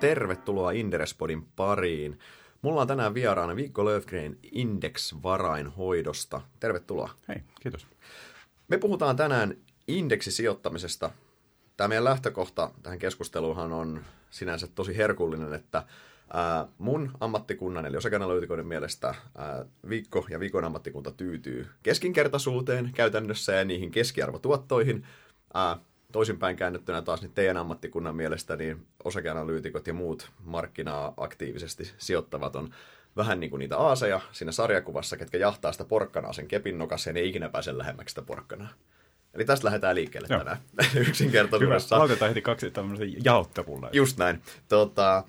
Tervetuloa Inderespodin pariin. Mulla on tänään vieraana Viggo Löfgren Index Varainhoidosta. Tervetuloa. Hei, kiitos. Me puhutaan tänään indeksisijoittamisesta. Tämä meidän lähtökohta tähän keskusteluunhan on sinänsä tosi herkullinen, että mun ammattikunnan eli osakeanalyytikoiden mielestä Viggo ja Viggon ammattikunta tyytyy keskinkertaisuuteen käytännössä ja niihin keskiarvotuottoihin. Toisinpäin käännettynä taas niin teidän ammattikunnan mielestä niin osakeanalyytikot ja muut markkinaa aktiivisesti sijoittavat on vähän niin kuin niitä aaseja siinä sarjakuvassa, ketkä jahtaa sitä porkkanaa sen kepin nokassa ja ne ei ikinä pääse lähemmäksi sitä porkkanaa. Eli tästä lähdetään liikkeelle tänään yksinkertaisuudessa. Hyvä, aloitetaan heti kaksi tämmöisen jaottelulla. Just näin. Mutta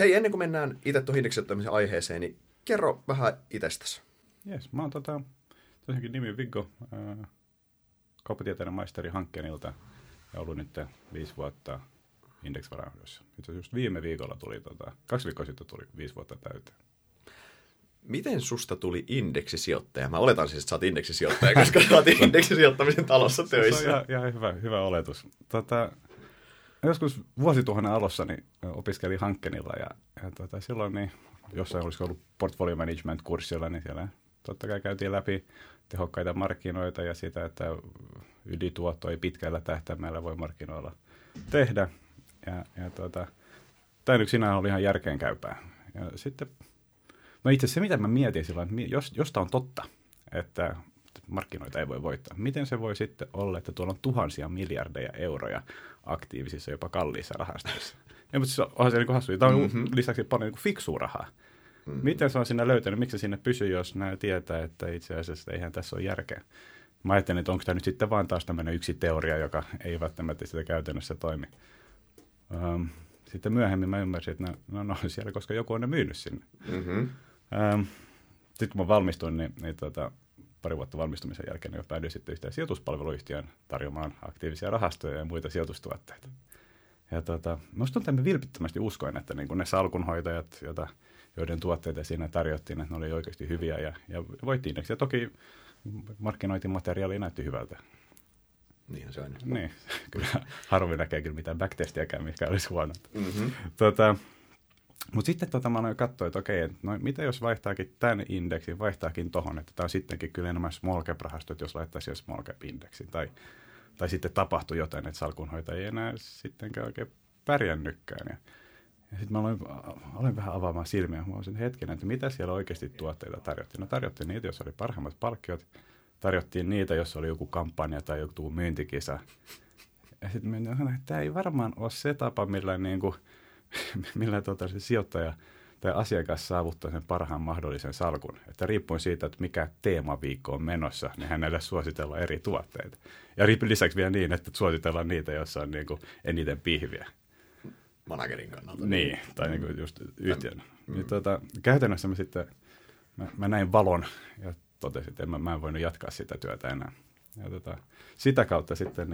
hei, ennen kuin mennään itse tuohon indeksijoittamisen aiheeseen, niin kerro vähän itsestäsi. Jes, mä oon tosiaankin nimi Viggo, kauppatieteiden maisteri hankkeenilta ja ollut nyt 5 vuotta Index Varainhoidossa. Itse asiassa just viime viikolla tuli, 2 viikkoa sitten tuli 5 vuotta täyteen. Miten susta tuli indeksisijoittaja? Mä oletan siis, että sä oot indeksisijoittaja, koska sä oot indeksisijoittamisen talossa töissä. Se on ihan hyvä oletus. Joskus vuosituhannen alussa niin opiskelin hankkeenilla ja silloin niin jossain olisiko ollut portfolio management-kurssilla, niin siellä totta kai käytiin läpi tehokkaita markkinoita ja sitä, että ylituotto ei pitkällä tähtäimellä voi markkinoilla tehdä. Tämä nyt sinähän oli ihan järkeenkäypää. Ja sitten, no itse se mitä mä mietin silloin, että jos tämä on totta, että markkinoita ei voi voittaa. Miten se voi sitten olla, että tuolla on tuhansia miljardeja euroja aktiivisissa, jopa kalliissa rahastoissa? Mutta siis onhan se niin kuin hassu. Tämä on lisäksi paljon niin kuin fiksua rahaa. Miten se on sinne löytänyt? Miksi sinne pysyy, jos nämä tietää, että itse asiassa eihän tässä ole järkeä? Mä ajattelin, että onko tämä nyt sitten vaan taas tämmöinen yksi teoria, joka ei välttämättä sitä käytännössä toimi. Sitten myöhemmin mä ymmärsin, että no siellä, koska joku on ne myynyt sinne. Sitten kun mä valmistuin, niin pari vuotta valmistumisen jälkeen jo päädyin sitten yhteen sijoituspalveluyhtiön tarjomaan aktiivisia rahastoja ja muita sijoitustuotteita. Ja minusta on tämän vilpittömästi uskoin, että niin kuin ne salkunhoitajat, joiden tuotteita siinä tarjottiin, että ne oli oikeasti hyviä ja voitti indeksiä. Toki markkinointimateriaali näytti hyvältä. Niinhän se on. Niin, kyllä harvoin näkee kyllä mitään backtestiäkään, mikä olisi huonolta. Mutta sitten mä aloin katsoa, että okei, no mitä jos vaihtaakin tämän indeksin, vaihtaakin tohon, että tämä on sittenkin kyllä enemmän small cap-rahastot, jos laittaisi small cap-indeksiin. Tai sitten tapahtui jotain, että salkunhoitaja ei enää sittenkään oikein pärjännytkään. Ja sitten mä aloin vähän avaamaan silmiä, huomasin hetken, että mitä siellä oikeasti tuotteita tarjottiin. No tarjottiin niitä, jos oli parhaimmat palkkiot. Tarjottiin niitä, jos oli joku kampanja tai joku myyntikisa. Ja sitten mä sanoin, että tämä ei varmaan ole se tapa, millä niinku... millä se sijoittaja tai asiakas saavuttaa sen parhaan mahdollisen salkun. Että riippuen siitä, että mikä teemaviikko on menossa, niin hänelle suositellaan eri tuotteita. Ja lisäksi vielä niin, että suositellaan niitä, joissa on niin kuin eniten pihviä. Managerin kannalta. Niin, tai niin kuin just yhtiön. Niin, käytännössä mä näin valon ja totesin, että mä en voinut jatkaa sitä työtä enää. Ja sitä kautta sitten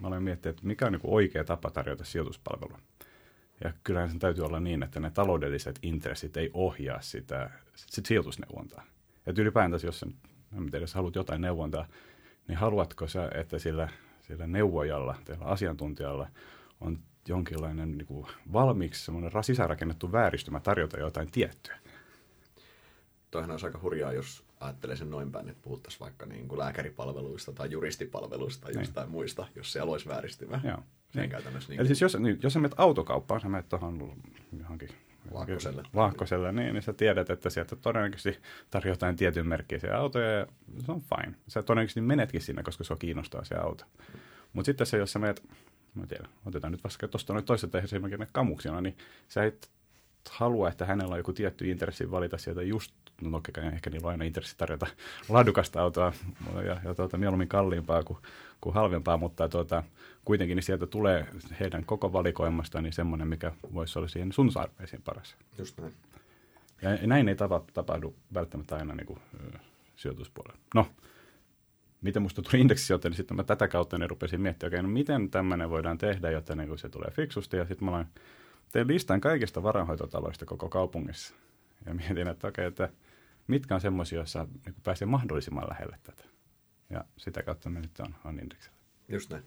mä aloin miettiä, että mikä on niin kuin oikea tapa tarjota sijoituspalvelua. Ja kyllähän sen täytyy olla niin, että ne taloudelliset intressit ei ohjaa sitä sijoitusneuvontaa. Että ylipäätänsä, jos haluat jotain neuvontaa, niin haluatko sä, että sillä neuvojalla, teillä asiantuntijalla on jonkinlainen niin kuin valmiiksi semmoinen sisäänrakennettu vääristymä tarjota jotain tiettyä? Toihan olisi aika hurjaa, jos ajattelee sen noin päin, että puhuttaisiin vaikka niin kuin lääkäripalveluista tai juristipalveluista tai jostain muista, jos siellä olisi vääristymä. Joo. Niin. Niin. Eli siis jos sä menet autokauppaan, sä menet tuohon johonkin Laakkoselle, niin sä tiedät, että sieltä todennäköisesti tarjotaan tietyn merkkisiä autoja ja se on fine. Sä todennäköisesti menetkin sinne, koska sua kiinnostaa se auto. Mutta sitten jos sä menet, mä tiedän, otetaan nyt vaikka tuosta noin toiselta esimerkiksi menet kamuksina, niin sä et halua, että hänellä on joku tietty intressi valita sieltä just, no ehkä niillä on aina intressi tarjota laadukasta autoa ja mieluummin kalliimpaa kuin halvempaa, mutta kuitenkin niin sieltä tulee heidän koko valikoimasta niin semmoinen, mikä voisi olla siihen sun tarpeisiin paras. Just näin. Ja näin ei tapahdu välttämättä aina niin kuin, sijoituspuolella. No, miten musta tuli indeksisijoittaja, niin sitten mä tätä kautta niin rupesin miettimään, okei, no miten tämmöinen voidaan tehdä, jotta niin kuin se tulee fiksusti ja sitten mä tein listan kaikista varainhoitotaloista koko kaupungissa ja mietin, että okei, että mitkä on semmoisia, joissa niin pääsee mahdollisimman lähelle tätä. Ja sitä kautta me nyt on indeksillä. Just näin.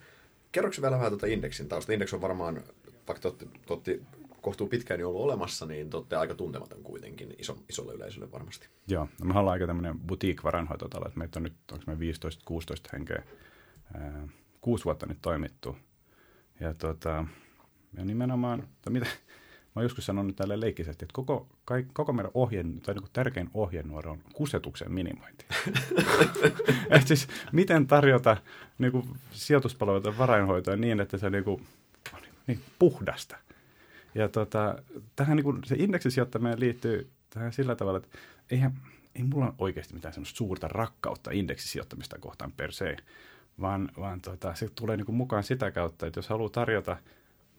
Kerroksä vielä vähän indeksin tausta? Indeks on varmaan, vaikka te olette kohtuu pitkään jo ollut olemassa, niin te olette aika tuntematon kuitenkin isolle yleisölle varmasti. Joo, no me ollaan aika tämmöinen boutique-varainhoitotalo, että meitä on nyt, onko me 15-16 henkeä, 6 vuotta nyt toimittu. Ja ja nimenomaan, mä joskus sanon nyt tälleen leikkisesti, että koko meidän tärkein ohjenuora on kusetuksen minimointi. Et siis, miten tarjota niinku sijoituspalveluita varainhoitoa niin, että se on niin puhdasta. Ja tähän niinku se indeksisijoittaminen liittyy tähän sillä tavalla, että ei mulla ole oikeasti mitään semmoista suurta rakkautta indeksisijoittamista kohtaan per se, vaan se tulee niinku mukaan sitä kautta, että jos haluaa tarjota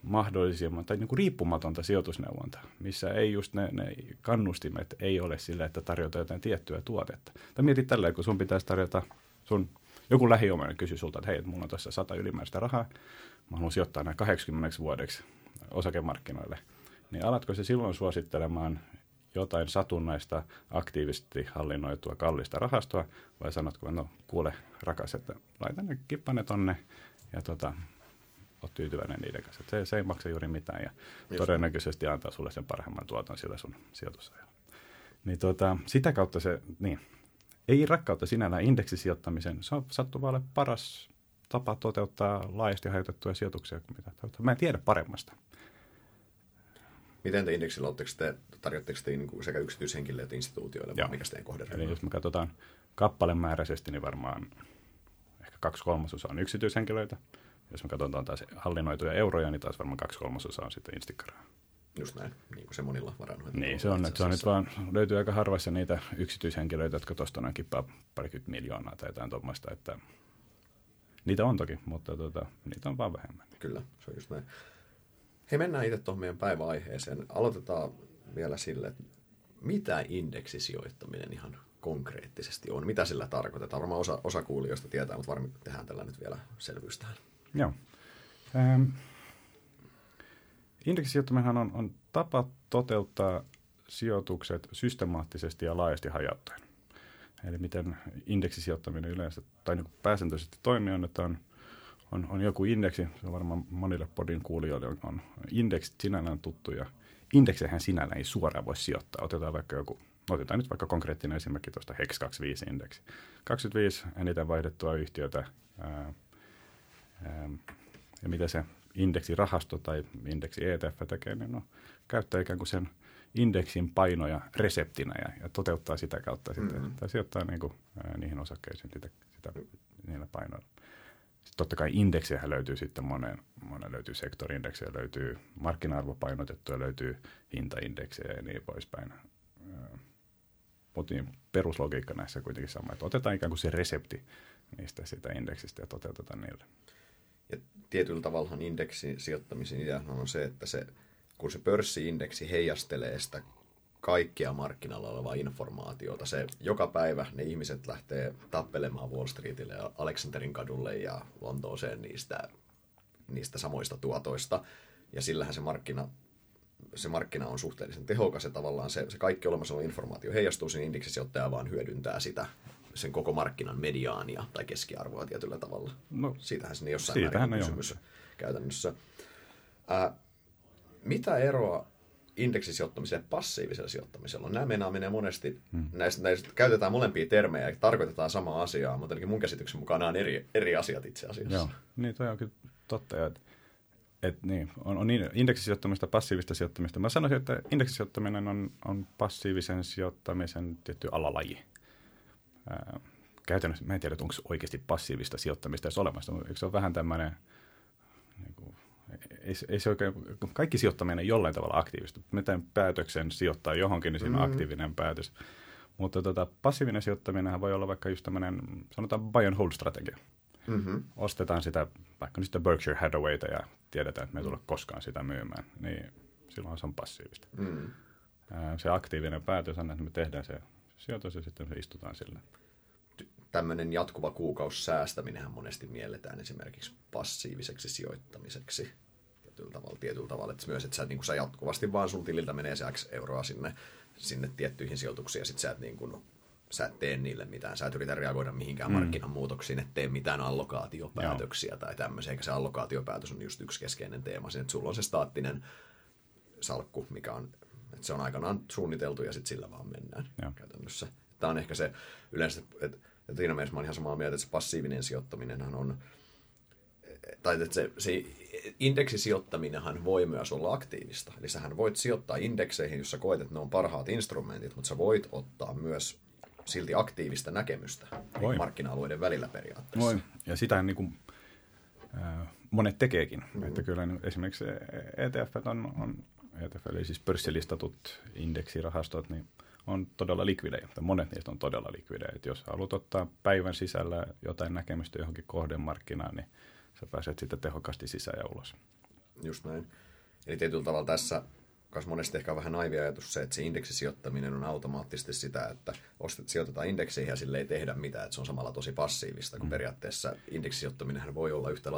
mahdollisimman tai niin kuin riippumatonta sijoitusneuvontaa, missä ei just ne kannustimet ei ole sillä, että tarjota jotain tiettyä tuotetta. Tai mietit tälleen, kun sun pitäisi tarjota, joku lähiomainen kysyy sulta, että hei, mulla on tuossa 100 ylimääräistä rahaa, mä haluan sijoittaa nämä 80 vuodeksi osakemarkkinoille. Niin alatko se silloin suosittelemaan jotain satunnaista, aktiivisesti hallinnoitua, kallista rahastoa, vai sanotko, no kuule rakas, että laita ne kippanet tonne ja oot tyytyväinen niiden kanssa. Se ei maksa juuri mitään ja just todennäköisesti antaa sulle sen parhaimman tuoton sillä sun sijoitusajalla. Niin sitä kautta se, niin, ei rakkautta sinällään indeksisijoittamisen. Se on sattuvalle paras tapa toteuttaa laajasti hajotettuja sijoituksia kuin mitä toteuttaa. Mä en tiedä paremmasta. Miten te indeksillä tarjotteko te niin sekä yksityishenkilöille että instituutioille, vai mikä teidän kohderyhmä? Eli jos me katsotaan kappalemääräisesti, niin varmaan ehkä 2/3 on yksityishenkilöitä. Jos me katsotaan taas hallinnoituja euroja, niin taas varmaan 2/3 on sitten instikkaraa. Just näin, niin kuin se monilla varainhoitoilla. Niin, se on nyt vaan, löytyy aika harvassa niitä yksityishenkilöitä, jotka tuosta noin kippaa parikymmentä miljoonaa tai jotain tuommoista, että niitä on toki, mutta niitä on vaan vähemmän. Kyllä, se on just näin. Hei, mennään itse tuohon meidän päiväaiheeseen. Aloitetaan vielä sille, että mitä indeksisijoittaminen ihan konkreettisesti on? Mitä sillä tarkoitetaan? Varmaan osa kuulijoista tietää, mutta varmaan tehdään tällä nyt vielä selvyys tähän. Joo. Indeksisijoittaminenhan on tapa toteuttaa sijoitukset systemaattisesti ja laajasti hajauttain. Eli miten indeksisijoittaminen yleensä tai niin pääsääntöisesti toimii on, että on joku indeksi, se on varmaan monille podin kuulijoille on indeksit sinällään tuttuja. Indekseihän sinällään ei suoraan voi sijoittaa. Otetaan nyt vaikka konkreettinen esimerkki tuosta HEX25 indeksi. 25 eniten vaihdettua yhtiötä. Ja mitä se indeksirahasto tai indeksi ETF tekee, niin käyttää ikään kuin sen indeksin painoja reseptinä ja toteuttaa sitä kautta sitten, tai sijoittaa niin kuin, niihin osakkeisiin niillä painoilla. Sitten totta kai indeksiähän löytyy sitten monen löytyy sektorindeksejä, löytyy markkina-arvopainotettuja, löytyy hintaindeksejä ja niin poispäin. Mutta peruslogiikka näissä kuitenkin sama, että otetaan ikään kuin se resepti niistä sitä indeksistä ja toteutetaan niille. Ja tietyllä tavallahan indeksin sijoittamisen ideahan on se, että kun se pörssiindeksi heijastelee sitä kaikkea markkinalla olevaa informaatiota, se joka päivä ne ihmiset lähtee tappelemaan Wall Streetille ja Aleksanterin kadulle ja Lontooseen niistä samoista tuotoista. Ja sillähän se markkina on suhteellisen tehokas ja tavallaan se kaikki olemassa oleva informaatio heijastuu, sen indeksisijoittaja vaan hyödyntää sitä. Sen koko markkinan mediaania tai keskiarvoa tietyllä tavalla. No, siitähän sinne jossain määrin kysymys käytännössä. Mitä eroa indeksisijoittamiselle ja passiiviselle sijoittamiselle? Nämä menee monesti, näistä käytetään molempia termejä ja tarkoitetaan samaa asiaa, mutta ainakin mun käsityksen mukaan nämä on eri asiat itse asiassa. Joo, niin toi on kyllä totta. On indeksisijoittamista, passiivista sijoittamista. Mä sanoisin, että indeksisijoittaminen on passiivisen sijoittamisen tietty alalaji. Käytännössä, mä en tiedä, onko oikeasti passiivista sijoittamista edes olemassa, mutta eikö se ole vähän tämmöinen, niin kuin, ei se oikein, kaikki sijoittaminen jollain tavalla aktiivista. Mä teen päätöksen sijoittaa johonkin, niin siinä on aktiivinen päätös. Mutta passiivinen sijoittaminen voi olla vaikka just tämmöinen, sanotaan buy and hold strategia. Ostetaan sitä, vaikka nyt sitä Berkshire Hathawayta ja tiedetään, että me ei tule koskaan sitä myymään, niin silloin se on passiivista. Se aktiivinen päätös on, että me tehdään se sijoitus ja sitten istutaan sillä. Tämmöinen jatkuva kuukausisäästäminenhän monesti mielletään esimerkiksi passiiviseksi sijoittamiseksi tietyllä tavalla. Että myös, että sä jatkuvasti vaan sun tililtä menee se X euroa sinne tiettyihin sijoituksiin ja sitten sä et tee niille mitään. Sä et yritä reagoida mihinkään markkinan muutoksiin, et tee mitään allokaatiopäätöksiä tai tämmöisiä. Eikä se allokaatiopäätös on just yksi keskeinen teema. Että sulla on se staattinen salkku, mikä on, että se on aikanaan suunniteltu ja sitten sillä vaan mennään käytännössä. Tämä on ehkä se yleensä, että siinä mielessä mä oon ihan samaa mieltä, että se passiivinen sijoittaminenhan on, tai että se indeksisijoittaminenhan voi myös olla aktiivista. Eli sähän voit sijoittaa indekseihin, jossa koet, että ne on parhaat instrumentit, mutta sä voit ottaa myös silti aktiivista näkemystä niin markkina-alueiden välillä periaatteessa. Voi, ja sitähän niin kuin monet tekeekin. Mm-hmm. Että kyllä esimerkiksi ETF:t on ETF, eli siis pörssilistatut indeksirahastot, niin on todella likvidejä. Monet niistä on todella likvidejä. Et jos haluat ottaa päivän sisällä jotain näkemystä johonkin kohdemarkkinaan, niin sä pääset sitten tehokkaasti sisään ja ulos. Just näin. Eli tietyllä tavalla tässä kas monesti ehkä on vähän naivi ajatus se, että se indeksisijoittaminen on automaattisesti sitä, että sijoitetaan indeksiin ja sille ei tehdä mitään, että se on samalla tosi passiivista, kun periaatteessa indeksisijoittaminenhän voi olla yhtä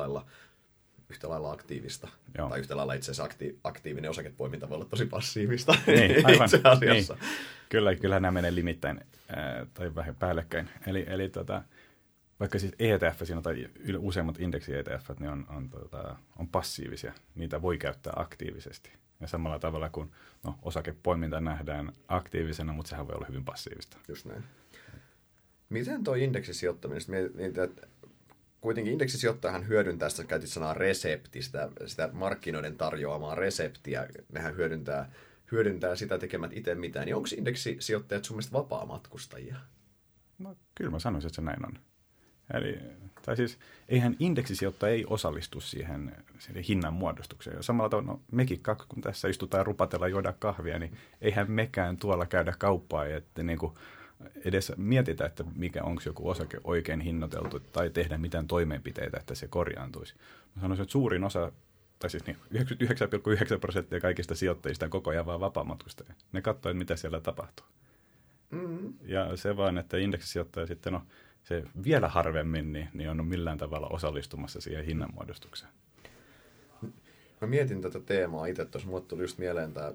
lailla aktiivista. Joo. Tai yhtä lailla itse asiassa aktiivinen osakepoiminta voi olla tosi passiivista. Niin, aivan. Itse asiassa. Niin. Kyllä nämä menee limittäin tai vähän päällekkäin. Eli vaikka siis ETF siinä tai useimmat indeksi-ETF niin on passiivisia, niitä voi käyttää aktiivisesti. Ja samalla tavalla kuin osakepoiminta nähdään aktiivisena, mutta sehän voi olla hyvin passiivista. Just näin. Miten tuo indeksisijoittaminen, kuitenkin indeksisijoittajahan hyödyntää, sitä käytit sanaa resepti, sitä markkinoiden tarjoamaa reseptiä, nehän hyödyntää sitä tekemät itse mitään. Niin onko indeksisijoittajat sun mielestä vapaamatkustajia? No kyllä mä sanoisin, että se näin on. Eli eihän indeksisijoittaja ei osallistu siihen hinnan muodostukseen. Ja samalla tavalla mekin kaksi, kun tässä istutaan rupatella juoda kahvia, niin eihän mekään tuolla käydä kauppaa, että niinku edes mietitä, että mikä onko joku osake oikein hinnoiteltu tai tehdä mitään toimenpiteitä, että se korjaantuisi. Mä sanoisin, että suurin osa, tai siis 99,9% kaikista sijoittajista on koko ajan vaan vapaamatkustajia. Ne katsovat, mitä siellä tapahtuu. Mm-hmm. Ja se vaan, että indeksisijoittaja sitten on se vielä harvemmin niin on millään tavalla osallistumassa siihen hinnanmuodostukseen. Mä mietin tätä teemaa itse tuossa. Mulle tuli just mieleen tämä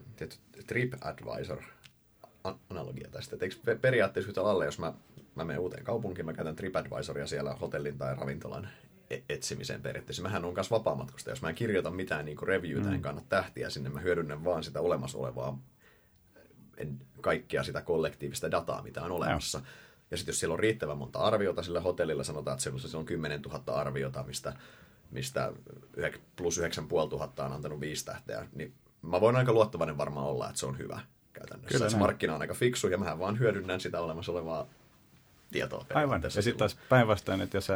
Trip Advisor-analogia tästä. Eikö periaatteessa yhtä lailla, jos mä menen uuteen kaupunkiin, mä käytän Trip Advisoria siellä hotellin tai ravintolan etsimiseen periaatteessa. Mähän on myös vapaamatkustaja. Jos mä en kirjoita mitään niin kuin reviewtä, en kanna tähtiä sinne, mä hyödynnän vaan sitä olemassa olevaa, kaikkea sitä kollektiivista dataa, mitä on olemassa. Ja sitten jos siellä on riittävän monta arviota sillä hotellilla, sanotaan, että se on 10 000 arviota, mistä plus 9 500 on antanut 5 tähteä, niin mä voin aika luottavainen varmaan olla, että se on hyvä käytännössä. Kyllä, se markkina on aika fiksu ja mähän vaan hyödynnän sitä olemassa olevaa tietoa. Aivan, ja sitten taas päinvastoin, että jos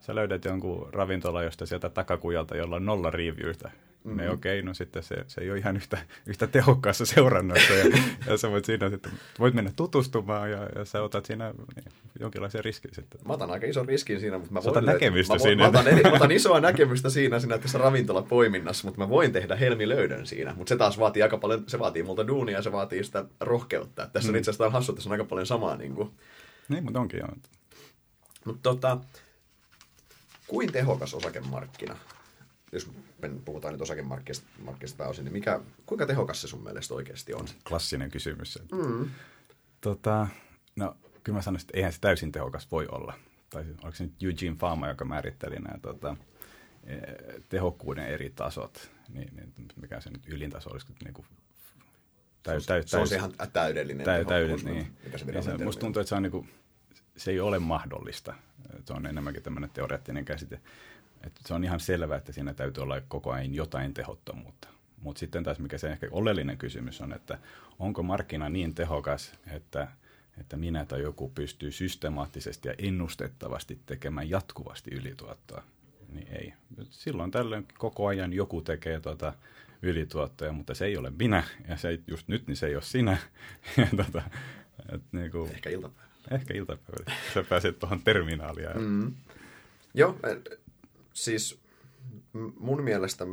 sä löydät jonkun ravintola, josta sieltä takakujalta, jolla on 0 reviewtä, niin okei, no sitten se ei ole ihan yhtä tehokkaassa seurannassa ja sä voit siinä sitten, voit mennä tutustumaan ja sä otat siinä jonkinlaisen riskin sitten. Mä otan aika ison riskin siinä, mutta mä otan isoa näkemystä siinä tässä ravintolapoiminnassa, mutta mä voin tehdä helmilöydön siinä, mutta se taas vaatii aika paljon, se vaatii multa duunia ja se vaatii sitä rohkeutta. Tässä on itse asiassa hassu, tässä on aika paljon samaa niin kuin. Niin, mutta onkin joo. Mutta kuin tehokas osakemarkkina? Jos puhutaan nyt osakemarkkeista pääosin, niin kuinka tehokas se sun mielestä oikeasti on? Klassinen kysymys. No, kyllä mä sanoisin, että eihän se täysin tehokas voi olla. Tai oliko se nyt Eugene Fama, joka määritteli nämä tehokkuuden eri tasot? Niin, mikä se nyt ylintaso olisi? Niin se on se ihan täydellinen tehokkuus. Niin. Musta tuntuu, että se ei ole mahdollista. Se on enemmänkin tämmöinen teoreettinen käsite. Että se on ihan selvää, että siinä täytyy olla koko ajan jotain tehottomuutta. Mutta sitten taas mikä se ehkä oleellinen kysymys on, että onko markkina niin tehokas, että minä tai joku pystyy systemaattisesti ja ennustettavasti tekemään jatkuvasti ylituottoa? Niin ei. Silloin tällöin koko ajan joku tekee ylituottoja, mutta se ei ole minä. Ja se just nyt, niin se ei ole sinä. Niinku, ehkä iltapäivä. Ehkä iltapäivä. Sä pääset tuohon terminaaliin. Joo. Siis mun mielestä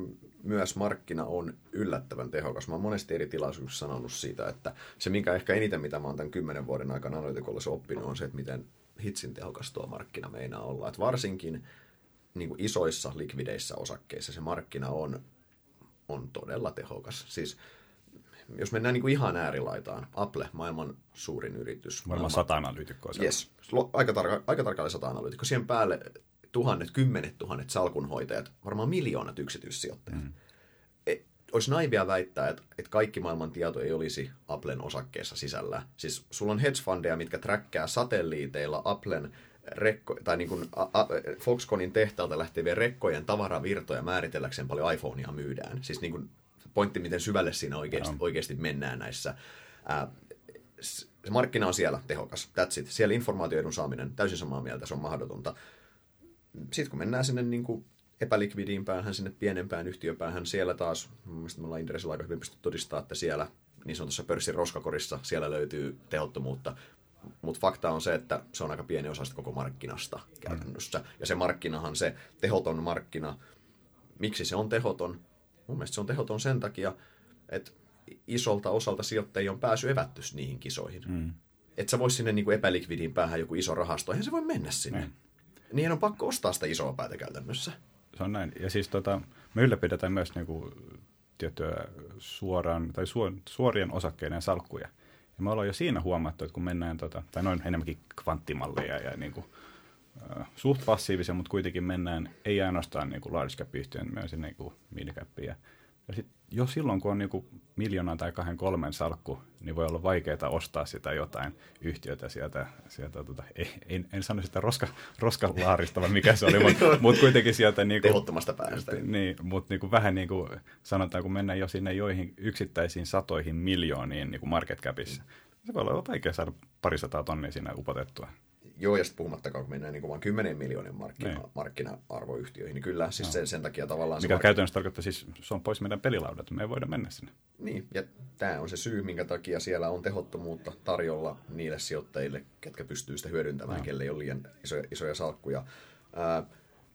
myös markkina on yllättävän tehokas. Mä oon monesti eri tilaisuuksissa sanonut siitä, että se minkä ehkä eniten, mitä mä oon tämän 10 vuoden aikana analytikollassa oppinut, on se, että miten hitsin tehokas tuo markkina meinaa olla. Et varsinkin niin isoissa likvideissä osakkeissa se markkina on todella tehokas. Siis jos mennään niin ihan äärilaitaan, Apple, maailman suurin yritys. Varmaan 100 analyytikkoa. Yes, aika tarkalleen 100 analyytikkoa. Siihen päälle 1000, 10 000 salkunhoitajat, varmaan miljoonat yksityissijoittajat. olisi naivia väittää, että kaikki maailman tieto ei olisi Applen osakkeessa sisällä. Siis sulla on hedgefundeja, mitkä träkkää satelliiteilla Applen tai niin kuin Foxconnin tehtaalta lähtevien rekkojen tavaravirtoja määritelläkseen paljon iPhonea myydään. Siis niin kuin pointti, miten syvälle siinä oikeasti mennään näissä. Se markkina on siellä tehokas. That's it. Siellä informaatioedun saaminen, täysin samaa mieltä, se on mahdotonta. Sitten kun mennään sinne niin kuin epälikvidiin päähän, sinne pienempään yhtiöpäähän, siellä taas, mielestäni me ollaan Inderesillä aika hyvin pystytty todistamaan, että siellä niin sanotussa pörssin roskakorissa, siellä löytyy tehottomuutta. Mutta fakta on se, että se on aika pieni osa koko markkinasta käytännössä. Ja se markkinahan, se tehoton markkina, miksi se on tehoton? Mun mielestä se on tehoton sen takia, että isolta osalta sijoittajia on pääsy evätty niihin kisoihin. Et sä vois sinne niinku epälikvidiin päähän joku iso rahasto, eihän se voi mennä sinne. Niiden on pakko ostaa sitä isoa päätä käytännössä. Se on näin. Ja siis me ylläpidetään myös niinku tiettyä suorien osakkeiden salkkuja. Ja me ollaan jo siinä huomattu, että kun mennään, tai noin enemmänkin kvanttimalleja ja niinku, suht passiivisia, mutta kuitenkin mennään, ei ainoastaan niinku large cap-yhtiöön, myös niinku mid capiin. Ja sitten jo silloin, kun on niinku 1 000 000 tai 2-3 salkku, niin voi olla vaikeaa ostaa sitä jotain yhtiötä sieltä en sano sitä roskalaarista, vaan mikä se oli, mutta kuitenkin sieltä niinku tehottomasta päästä. Niin, mutta niinku vähän niin kuin sanotaan, kun mennään jo sinne joihin yksittäisiin satoihin miljooniin niinku market capissa, se voi olla vaikea saada parisataa tonnia siinä upotettua. Joo, ja sitten puhumattakaan, kun mennään niin vain 10 miljoonan markkina-arvoyhtiöihin, niin kyllä siis sen takia tavallaan... Mikä käytännössä tarkoittaa, siis se on pois meidän pelilaudat, me ei voida mennä sinne. Niin, ja tämä on se syy, minkä takia siellä on tehottomuutta tarjolla niille sijoittajille, ketkä pystyy sitä hyödyntämään, kelle ei ole liian isoja salkkuja.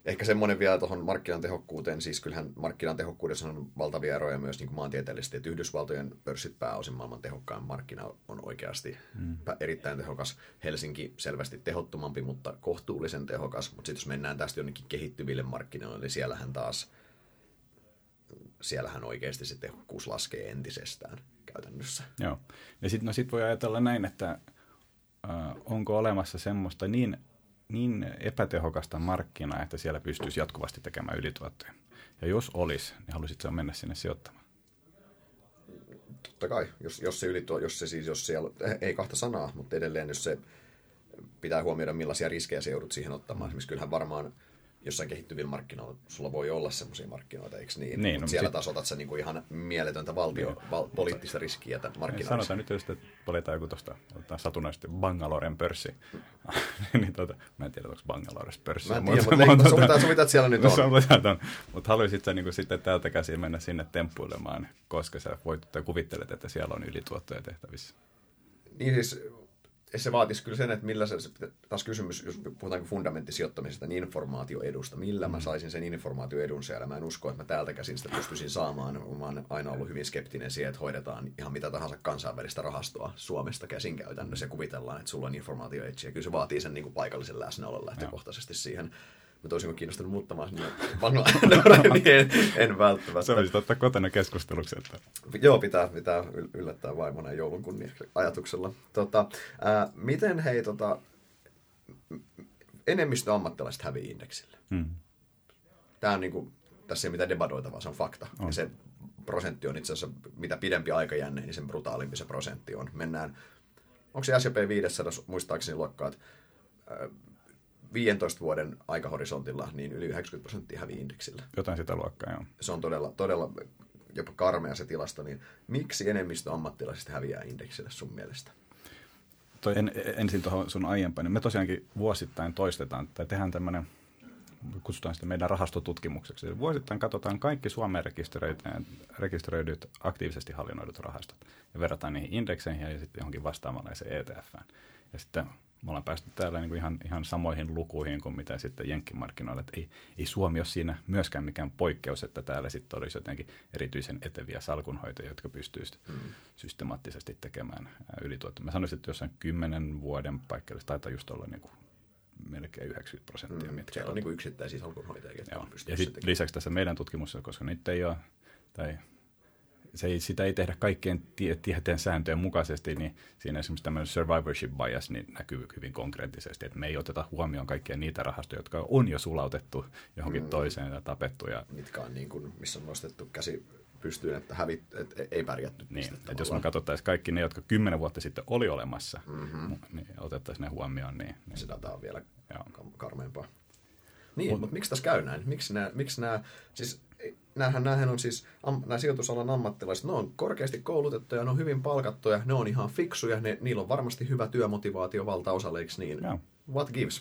Ehkä semmoinen vielä tuohon markkinan tehokkuuteen, siis kyllähän markkinan tehokkuudessa on valtavia eroja myös niin kuin maantieteellisesti, että Yhdysvaltojen pörssit pääosin maailman tehokkaan markkina on oikeasti erittäin tehokas. Helsinki selvästi tehottomampi, mutta kohtuullisen tehokas, mutta sitten jos mennään tästä jonnekin kehittyville markkinoille, niin siellähän oikeasti se tehokkuus laskee entisestään käytännössä. Joo, ja sitten voi ajatella näin, että onko olemassa semmoista niin epätehokasta markkinaa, että siellä pystyisi jatkuvasti tekemään ylituottoja. Ja jos olisi, niin haluaisitko mennä sinne sijoittamaan? Totta kai. Jos siellä, ei kahta sanaa, mutta edelleen jos se pitää huomioida, millaisia riskejä se joudut siihen ottamaan. Esimerkiksi kyllähän varmaan jossain kehittyvillä markkinoilla sulla voi olla semmoisia markkinoita, eikö niin? Mutta no, siellä taas otat sä niinku ihan mieletöntä poliittista riskiä tämän markkinoissa. Sanotaan nyt, jos valitaan joku tuosta satunnaisesti Bangaloren pörssi. Niin mä en tiedä, onko Bangalores pörssi. Mä en tiedä, mutta sovitaan, siellä nyt on. Mutta haluaisit sä niinku sitten täältä käsin mennä sinne temppuilemaan, koska sä voit tai kuvittelet, että siellä on ylituottoja tehtävissä? Niin siis... Se vaatisi kyllä sen, että millä se, taas kysymys, jos puhutaanko fundamenttisijoittamisesta, niin informaatioedusta. Millä mä saisin sen informaatioedun siellä? Mä en usko, että mä täältä käsin sitä pystyisin saamaan. Mä oon aina ollut hyvin skeptinen siihen, että hoidetaan ihan mitä tahansa kansainvälistä rahastoa Suomesta käsin käytännössä ja kuvitellaan, että sulla on informaatioedge. Kyllä se vaatii sen niin kuin paikallisen läsnäolon lähtökohtaisesti siihen. Mutta olisinko kiinnostunut muuttamaan sinne Bangladesh, niin en välttämättä. Se olisi ottaa kotona keskusteluksi. Joo, pitää yllättää vaimona joulun kunniaksi ajatuksella. Miten enemmistö ammattilaiset hävii indeksille? Tämä on niinku, tässä ei mitään debatoitavaa, se on fakta. Ja se prosentti on itse asiassa, mitä pidempi aikajänne, niin sen brutaalimpi se prosentti on. Mennään, onko se S&P 500, muistaakseni luokkaa, 15 vuoden aikahorisontilla niin yli 90% hävii indeksillä. Jotain sitä luokkaa, joo. Se on todella jopa karmea se tilasto. Niin miksi enemmistö ammattilaisista häviää indeksille sun mielestä? Ensin tuohon sun aiempaan. Me tosiaankin vuosittain toistetaan, tai tehdään tämmöinen, kutsutaan sitä meidän rahastotutkimukseksi. Vuosittain katsotaan kaikki Suomeen rekisteröidyt aktiivisesti hallinnoidut rahastot. Ja verrataan niihin indekseihin ja sitten johonkin vastaavanlaiseen ETF:ään. Ja sitten... Me ollaan päästy täällä niin kuin ihan samoihin lukuihin kuin mitä sitten jenkkimarkkinoilla. Ei Suomi ole siinä myöskään mikään poikkeus, että täällä sitten olisi jotenkin erityisen eteviä salkunhoitajia, jotka pystyisivät systemaattisesti tekemään ylituottoja. Mä sanoisin, että jossain 10 vuoden paikalla taitaa just olla niin kuin melkein 90%. Se on niin kuin yksittäisiä salkunhoitajia. Ja lisäksi tässä meidän tutkimuksessa, koska niitä ei ole... Sitä ei tehdä kaikkien tieteen sääntöjen mukaisesti, niin siinä esimerkiksi tämmöinen survivorship bias niin näkyy hyvin konkreettisesti, että me ei oteta huomioon kaikkia niitä rahastoja, jotka on jo sulautettu johonkin toiseen ja tapettu. Mitkä on niin kuin, missä on nostettu käsi pystyyn, että, että ei pärjätty. Niin, että jos me katsottaisiin kaikki ne, jotka 10 vuotta sitten oli olemassa, niin otettaisiin ne huomioon. Niin. Sitä tämä on vielä karmeempaa. Niin, mutta miksi tässä käy näin? Miksi nämä, siis näähän on siis, nämä sijoitusalan ammattilaiset, ne on korkeasti koulutettuja, ne on hyvin palkattuja, ne on ihan fiksuja, niillä on varmasti hyvä työmotivaatio valtaosalle, eikö niin? Joo. What gives?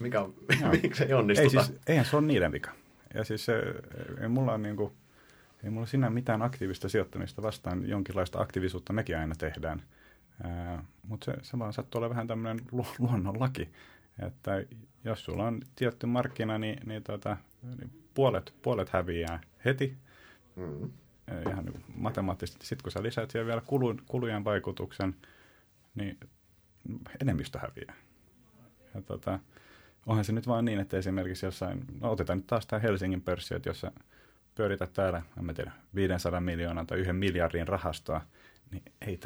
Miksi ei onnistuta? Ei, siis, eihän se ole niiden vika. Ja siis ei mulla sinä mitään aktiivista sijoittamista vastaan, jonkinlaista aktiivisuutta mekin aina tehdään. Mutta se vaan sattuu olla vähän tämmöinen luonnonlaki, että jos sulla on tietty markkina, niin puolet häviää heti. Mm. Ihan matemaattisesti. Sitten kun sä lisät siihen vielä kulujen vaikutuksen, niin enemmistö häviää. Ja onhan se nyt vaan niin, että esimerkiksi jossain, otetaan nyt taas tämä Helsingin pörssi, että jos sä pyörität täällä, en mä tiedä, 500 miljoonaa tai 1 miljardin rahastoa, niin ei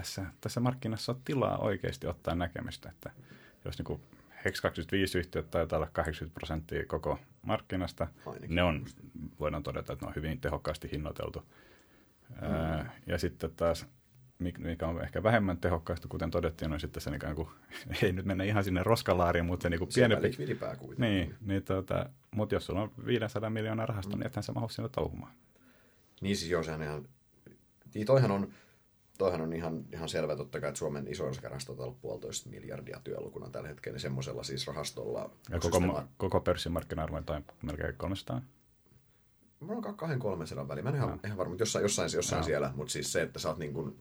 tässä markkinassa ole tilaa oikeasti ottaa näkemystä, että jos niinku HEX25-yhtiöt taitaa olla 80% koko markkinasta. Ainakin. Ne on, voidaan todeta, että ne on hyvin tehokkaasti hinnoiteltu. Ja sitten taas, mikä on ehkä vähemmän tehokkaasti, kuten todettiin, on sitten se ikään kuin, ei nyt mennä ihan sinne roskalaariin, mutta se niin kuin pienempi. Mutta jos sulla on 500 miljoonaa rahasta, niin ethän sä mahdu siinä touhumaan. Niin siis joo, sehän ihan, niin toihan on ihan selvä totta kai, että Suomen isoin osakerahasto on ollut 1,5 miljardia työlukuna tällä hetkellä, niin semmoisella siis rahastolla. Ja koko pörssin markkina-arvo on melkein 300? Mä oon 200-300 väliin. Mä en ihan varma, mutta jossain siellä. Mutta siis se, että sä oot, niin kun,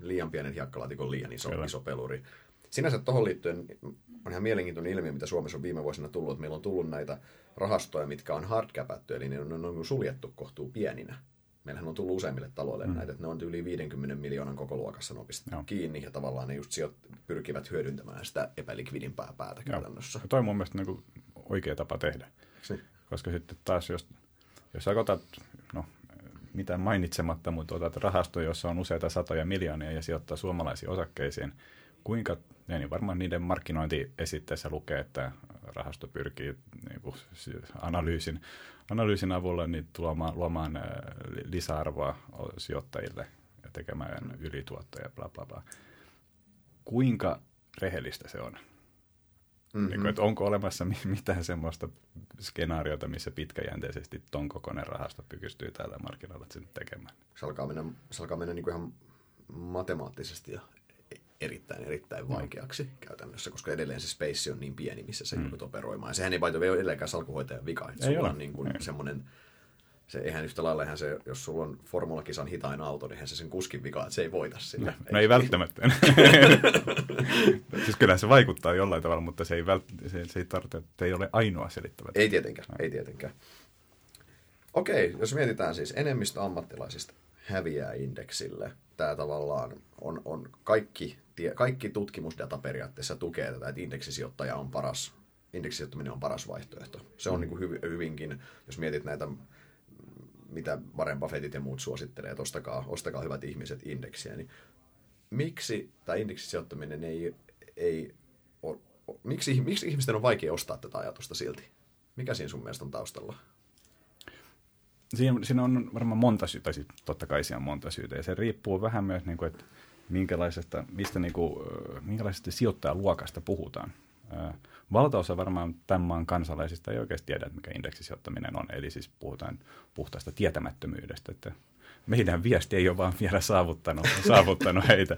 liian pienen hiekkalaatikon liian iso peluri. Sinänsä tuohon liittyen on ihan mielenkiintoinen ilmiö, mitä Suomessa on viime vuosina tullut. Että meillä on tullut näitä rahastoja, mitkä on hardcapattu, eli ne on suljettu kohtuu pieninä. Meillähän on tullut useimmille taloille näitä, että ne on yli 50 miljoonan koko luokassa nopistettu kiinni, ja tavallaan ne just pyrkivät hyödyntämään sitä epälikvidimpää päätä käytännössä. Ja toi on mun mielestä niin oikea tapa tehdä, koska sitten taas jos otat, mitään mainitsematta, mutta otat rahasto, jossa on useita satoja miljoonia ja sijoittaa suomalaisiin osakkeisiin, kuinka, niin varmaan niiden markkinointiesitteessä lukee, että rahasto pyrkii niin analyysin avulla niin luomaan lisäarvoa sijoittajille ja tekemään ylituottoja, bla bla bla. Kuinka rehellistä se on? Niin kuin, että onko olemassa mitään semmoista skenaariota, missä pitkäjänteisesti ton kokoinen rahasto pystyy täällä markkinoilla sen tekemään? Se alkaa mennä niin kuin ihan matemaattisesti ja erittäin vaikeaksi käytännössä, koska edelleen se space on niin pieni, missä se joudut operoimaan. Ja sehän ei vaihtoehto ole edelleenkään salkuhoitajan vika. Sulla on niin kuin semmoinen, se eihän yhtä lailla, jos sulla on formulakisan hitain auto, niin eihän se sen kuskin vika, että se ei voita sinne. No ei välttämättä. Siis kyllähän se vaikuttaa jollain tavalla, mutta se ei ole ainoa selittävä. Ei tietenkään. Okei, jos mietitään siis enemmistö ammattilaisista häviää indeksille. Tämä tavallaan on kaikki tutkimusdata periaatteessa tukee tätä, että indeksisijoittaminen on paras vaihtoehto. Se on niin kuin hyvinkin, jos mietit näitä, mitä Warren Buffettit ja muut suosittelee, että ostakaa hyvät ihmiset indeksiä, niin miksi tämä indeksisijoittaminen miksi ihmisten on vaikea ostaa tätä ajatusta silti? Mikä siinä sun mielestä on taustalla? Siinä on varmaan monta syytä, totta kai siinä on monta syytä, ja se riippuu vähän myös, niin kuin, että minkälaisesta sijoittajaluokasta puhutaan. Valtaosa varmaan tämän maan kansalaisista ei oikeasti tiedä, mikä indeksisijoittaminen on, eli siis puhutaan puhtaasta tietämättömyydestä, että meidän viesti ei ole vaan vielä saavuttanut heitä.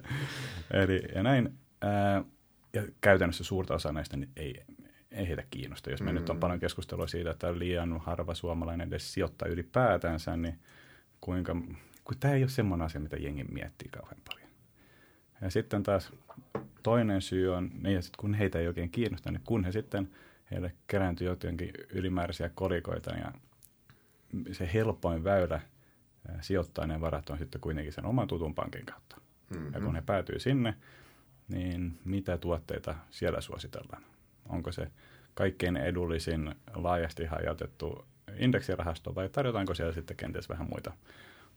Ja käytännössä suurta osaa näistä niin ei heitä kiinnosta. Jos me nyt on paljon keskustelua siitä, että liian harva suomalainen edes sijoittaa ylipäätänsä, niin kun tämä ei ole semmoinen asia, mitä jengi miettii kauhean paljon. Ja sitten taas toinen syy on, niin kun heitä ei oikein kiinnosta, niin kun heille kerääntyy jotenkin ylimääräisiä kolikoita, ja se helpoin väylä sijoittaa ne varat on sitten kuitenkin sen oman tutun pankin kautta. Ja kun he päätyy sinne, niin mitä tuotteita siellä suositellaan? Onko se kaikkein edullisin, laajasti hajautettu indeksirahasto vai tarjotaanko siellä sitten kenties vähän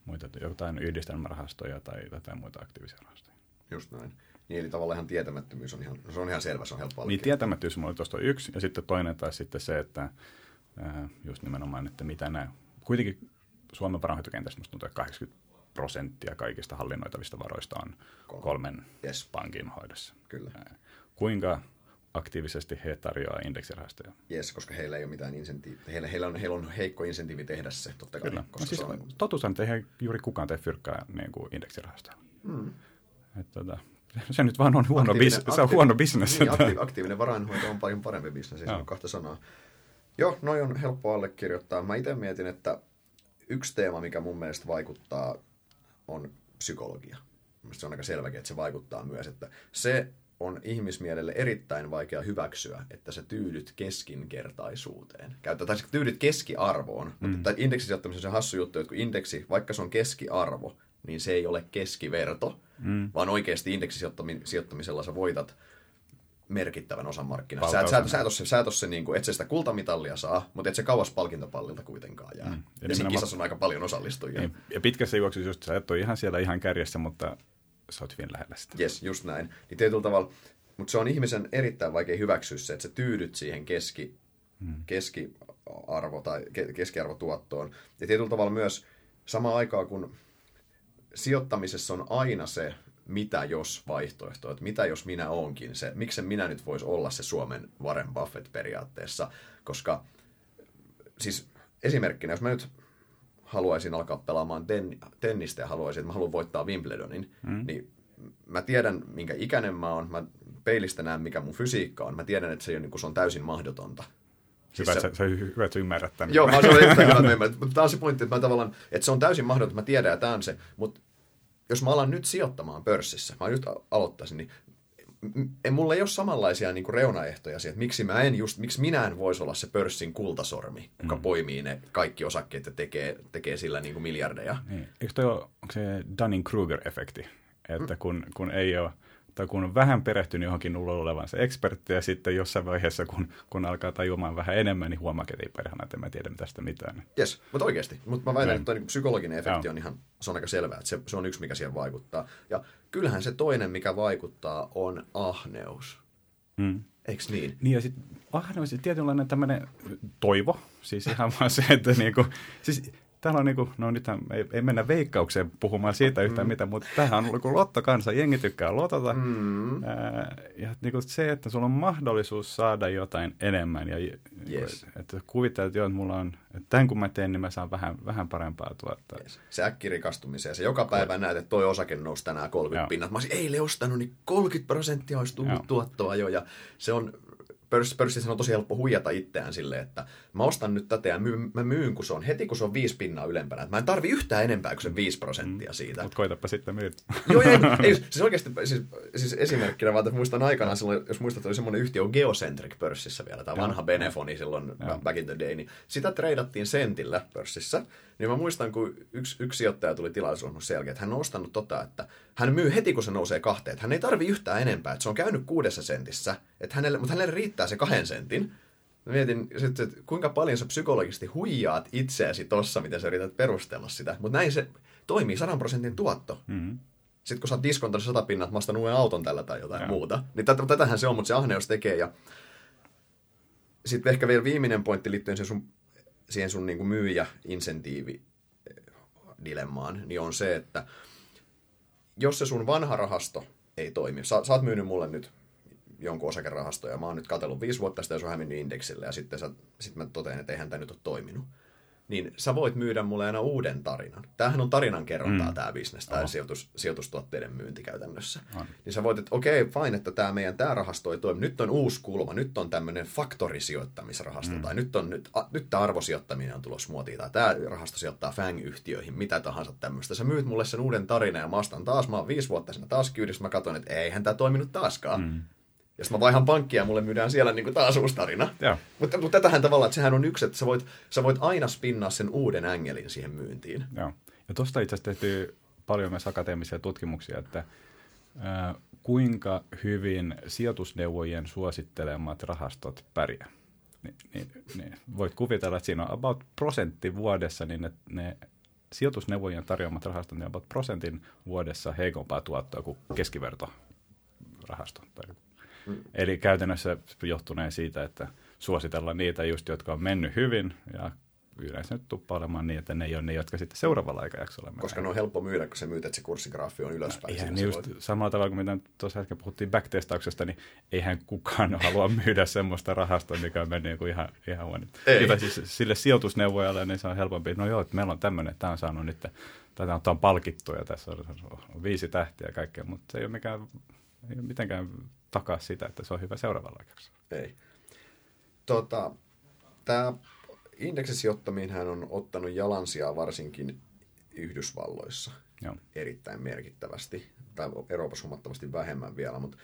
muita jotain yhdistelmärahastoja tai jotain muita aktiivisia rahastoja? Just näin. Niin eli tavallaan ihan tietämättömyys on ihan selvä, se on helppo alkein. Niin tietämättömyys on tuosta yksi ja sitten toinen taas sitten se, että just nimenomaan, että mitä nämä, kuitenkin Suomen varainhoitokentästä musta tuntuu, että 80 90% kaikista hallinnoitavista varoista on kolmen pankin hoidossa. Kyllä. Kuinka aktiivisesti he tarjoaa indeksirahastoja? Yes, koska heillä ei ole mitään insentiiviä. Heillä on heikko insentiivi tehdä se, totta kai. Koska no, siis se on... Totuus on, että eihän juuri kukaan tee fyrkkää niin kuin indeksirahastoja. Mm. Se nyt vaan on huono bisnes. Niin, aktiivinen varainhoito on paljon parempi bisnes, siis on kahta sanaa. Joo, noi on helppo allekirjoittaa. Mä itse mietin, että yksi teema, mikä mun mielestä vaikuttaa, on psykologia. Mielestäni se on aika selväkin, että se vaikuttaa myös, että se on ihmismielelle erittäin vaikea hyväksyä, että sä tyydyt keskinkertaisuuteen. Tai sä tyydyt keskiarvoon, mutta indeksisijoittamisessa se on hassu juttu, että kun indeksi, vaikka se on keskiarvo, niin se ei ole keskiverto, vaan oikeasti indeksisijoittamisella sä voitat merkittävän osan markkinasta. Et sä sitä kultamitalia saa, mutta et se kauas palkintopallilta kuitenkaan jää. Ja siinä kisassa on aika paljon osallistujia. Niin. Ja pitkässä juoksussa just sä et ole ihan siellä ihan kärjessä, mutta sä oot hyvin lähellä sitä. Jes, just näin. Niin tietyllä tavalla, mutta se on ihmisen erittäin vaikea hyväksyä se, että sä tyydyt siihen keskiarvo tai keskiarvotuottoon. Ja tietyllä tavalla myös samaan aikaan, kun sijoittamisessa on aina se, mitä jos vaihtoehto, että mitä jos minä oonkin se, miksen minä nyt voisi olla se Suomen Warren Buffett periaatteessa, koska siis esimerkkinä, jos mä nyt haluaisin alkaa pelaamaan tennistä ja haluaisin, että mä haluan voittaa Wimbledonin, niin mä tiedän, minkä ikäinen mä oon, mä peilistä näen, mikä mun fysiikka on, mä tiedän, että se on täysin mahdotonta. Hyvä, siis hyvä, että ymmärrät tämän. Joo, mä olen erittäin hyvä, että ymmärrät. Tämä on se pointti, että mä tavallaan, että se on täysin mahdotonta, mä tiedän, ja tämä on se, mutta jos mä alan nyt sijoittamaan pörssissä, mä nyt aloittaisin, niin mulla ei ole samanlaisia niin kuin reunaehtoja siihen, että miksi minä en voisi olla se pörssin kultasormi, joka poimii ne kaikki osakkeet ja tekee sillä niin kuin miljardeja. Niin. Eikö toi ole, onko se Dunning-Kruger-efekti, että kun ei ole... Tai kun on vähän perehtynyt johonkin luulee olevansa ekspertti, ja sitten jossain vaiheessa, kun alkaa tajumaan vähän enemmän, niin huomaa, että ei perhana, että mä en tiedä tästä mitään. Jes, mutta oikeasti. Mutta mä väitän, että tuo psykologinen efekti on ihan, se on aika selvää, että se on yksi, mikä siihen vaikuttaa. Ja kyllähän se toinen, mikä vaikuttaa, on ahneus. Eikö niin? Niin, ja sitten ahneus ja tietynlainen tämmöinen toivo, siis ihan vaan se, että niinku... Siis, täällä on niin kuin, no nythän ei mennä veikkaukseen puhumaan siitä yhtään mitään, mutta tämähän on kuin lottokansa, jengi tykkää lotota. Ja niin kuin se, että sulla on mahdollisuus saada jotain enemmän. Ja että kuvitellaan, että mulla on, että tämän kun mä teen, niin mä saan vähän parempaa tuottaa. Yes. Se äkkirikastumiseen, se joka päivä näet, että toi osake nousi tänään 30 pinnat. Mä olisin eilen ostanut, niin 30% olisi tullut tuottoa jo, ja se on... Pörssissä on tosi helppo huijata itseään silleen, että mä ostan nyt tätä ja mä myyn, kun se on heti, kun se on 5 pinnaa ylempänä. Että mä en tarvi yhtään enempää kuin se 5% siitä. Mutta koitapa sitten myyt. Joo, ei. Siis oikeasti siis esimerkkinä vaan, että muistan aikanaan silloin, jos muistat, oli semmoinen yhtiö Geocentric pörssissä vielä, tämä vanha Benefoni silloin back in the day, niin sitä treidattiin sentillä pörssissä. Niin mä muistan, kun yksi sijoittaja tuli tilaisuus sen jälkeen, että hän on ostanut että hän myy heti, kun se nousee 2, että hän ei tarvi yhtään enempää, että se on käynyt 6 sentissä, että hänelle riittää se 2 sentin. Mietin sitten, että kuinka paljon sä psykologisesti huijaat itseäsi tossa, miten sä yrität perustella sitä. Mutta näin se toimii 100% tuotto. Sitten kun sä oot diskontanut 100 pinnat, mä ostan uuden auton tällä tai jotain muuta. Niin tätähän se on, mutta se ahneus tekee. Ja... Sitten ehkä vielä viimeinen pointti liittyen siihen sun niin kuin myyjä-insentiivi-dilemmaan, niin on se, että jos se sun vanha rahasto ei toimi, sä oot myynyt mulle nyt jonkun osakerahastoja, ja mä oon nyt katsellut 5 vuotta sitä, ja se on hävinnyt indeksille, ja sitten mä totean, että eihän tämä nyt ole toiminut. Niin sä voit myydä mulle aina uuden tarinan. Tämähän on tarinan kerrontaa tämä bisnes, tämä sijoitustuotteiden myynti käytännössä. Niin sä voit, että okei, fine, että tämä meidän tämä rahasto ei toimi. Nyt on uusi kulma, nyt on tämmöinen faktorisijoittamisrahasto, tai nyt tämä arvosijoittaminen on tulossa muotiin, tai tämä rahasto sijoittaa FANG-yhtiöihin, mitä tahansa tämmöistä. Sä myyt mulle sen uuden tarinan, ja mä ostan taas, mä oon 5 vuotta siinä taas kyydissä, mä katson, että eihän tämä toiminut taaskaan. Ja sitten mä vaihan pankkia ja mulle myydään siellä niin kuin taas uusi tarina. Mutta tätähän tavallaan, että sehän on yksi, että sä voit aina spinnaa sen uuden ängelin siihen myyntiin. Joo. Ja tuosta itse asiassa tehtiin paljon myös akateemisia tutkimuksia, että kuinka hyvin sijoitusneuvojen suosittelemat rahastot pärjää. Niin, voit kuvitella, että siinä on about 1% vuodessa, niin ne sijoitusneuvojen tarjoamat rahastot, ne on about 1% vuodessa heikompaa tuottoa kuin keskivertorahasto. Eli käytännössä johtuneen siitä, että suositellaan niitä just, jotka on mennyt hyvin ja yleensä nyt tuppaa olemaan niin, että ne ei ole ne, jotka sitten seuraavalla aikajaksolla menee. Koska ne on helppo myydä, kun sä myyt, että se kurssigraafi on ylöspäin. No, ihan just samalla tavalla kuin mitä tuossa äsken puhuttiin backtestauksesta, niin eihän kukaan halua myydä semmoista rahastoa, mikä on mennyt ihan huono. Hyvä siis sille sijoitusneuvojalle, niin se on helpompi. No joo, että meillä on tämmöinen, että tämä on saanut nyt, tämä on palkittu ja tässä on 5 tähtiä ja kaikkea, mutta se ei ole mitenkään takaa sitä, että se on hyvä seuraavalla aikajaksolla. Ei. Tämä indeksisijoittaminenhän on ottanut jalansijaa varsinkin Yhdysvalloissa. Joo. Erittäin merkittävästi, tai Euroopassa huomattavasti vähemmän vielä, mutta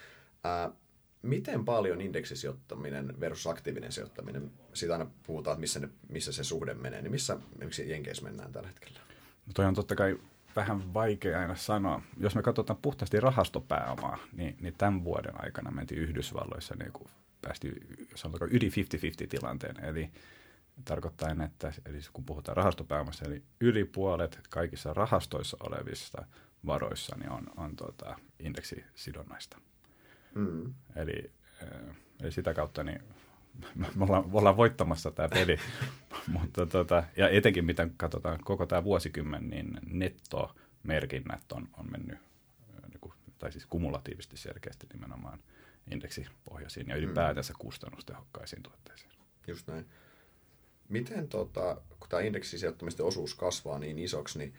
miten paljon indeksisijoittaminen versus aktiivinen sijoittaminen, siitä aina puhutaan, että missä se suhde menee, niin missä Jenkeissä mennään tällä hetkellä? No toi on totta kai vähän vaikea aina sanoa. Jos me katsotaan puhtaasti rahastopääomaa, niin tämän vuoden aikana mentiin Yhdysvalloissa niin kuin päästiin sanotaanko yli 50-50 tilanteen, eli tarkoittain, että eli kun puhutaan rahastopääomasta, eli yli puolet kaikissa rahastoissa olevista varoissa niin on indeksisidonnaista. Mm. Eli sitä kautta niin me ollaan voittamassa tämä peli, mutta ja etenkin mitä katsotaan koko tämä vuosikymmen, niin nettomerkinnät on mennyt, tai siis kumulatiivisesti selkeästi nimenomaan indeksipohjaisiin ja ylipäätänsä kustannustehokkaisiin tuotteisiin. Just näin. Miten kun tämä indeksisijoittamisten osuus kasvaa niin isoksi, niin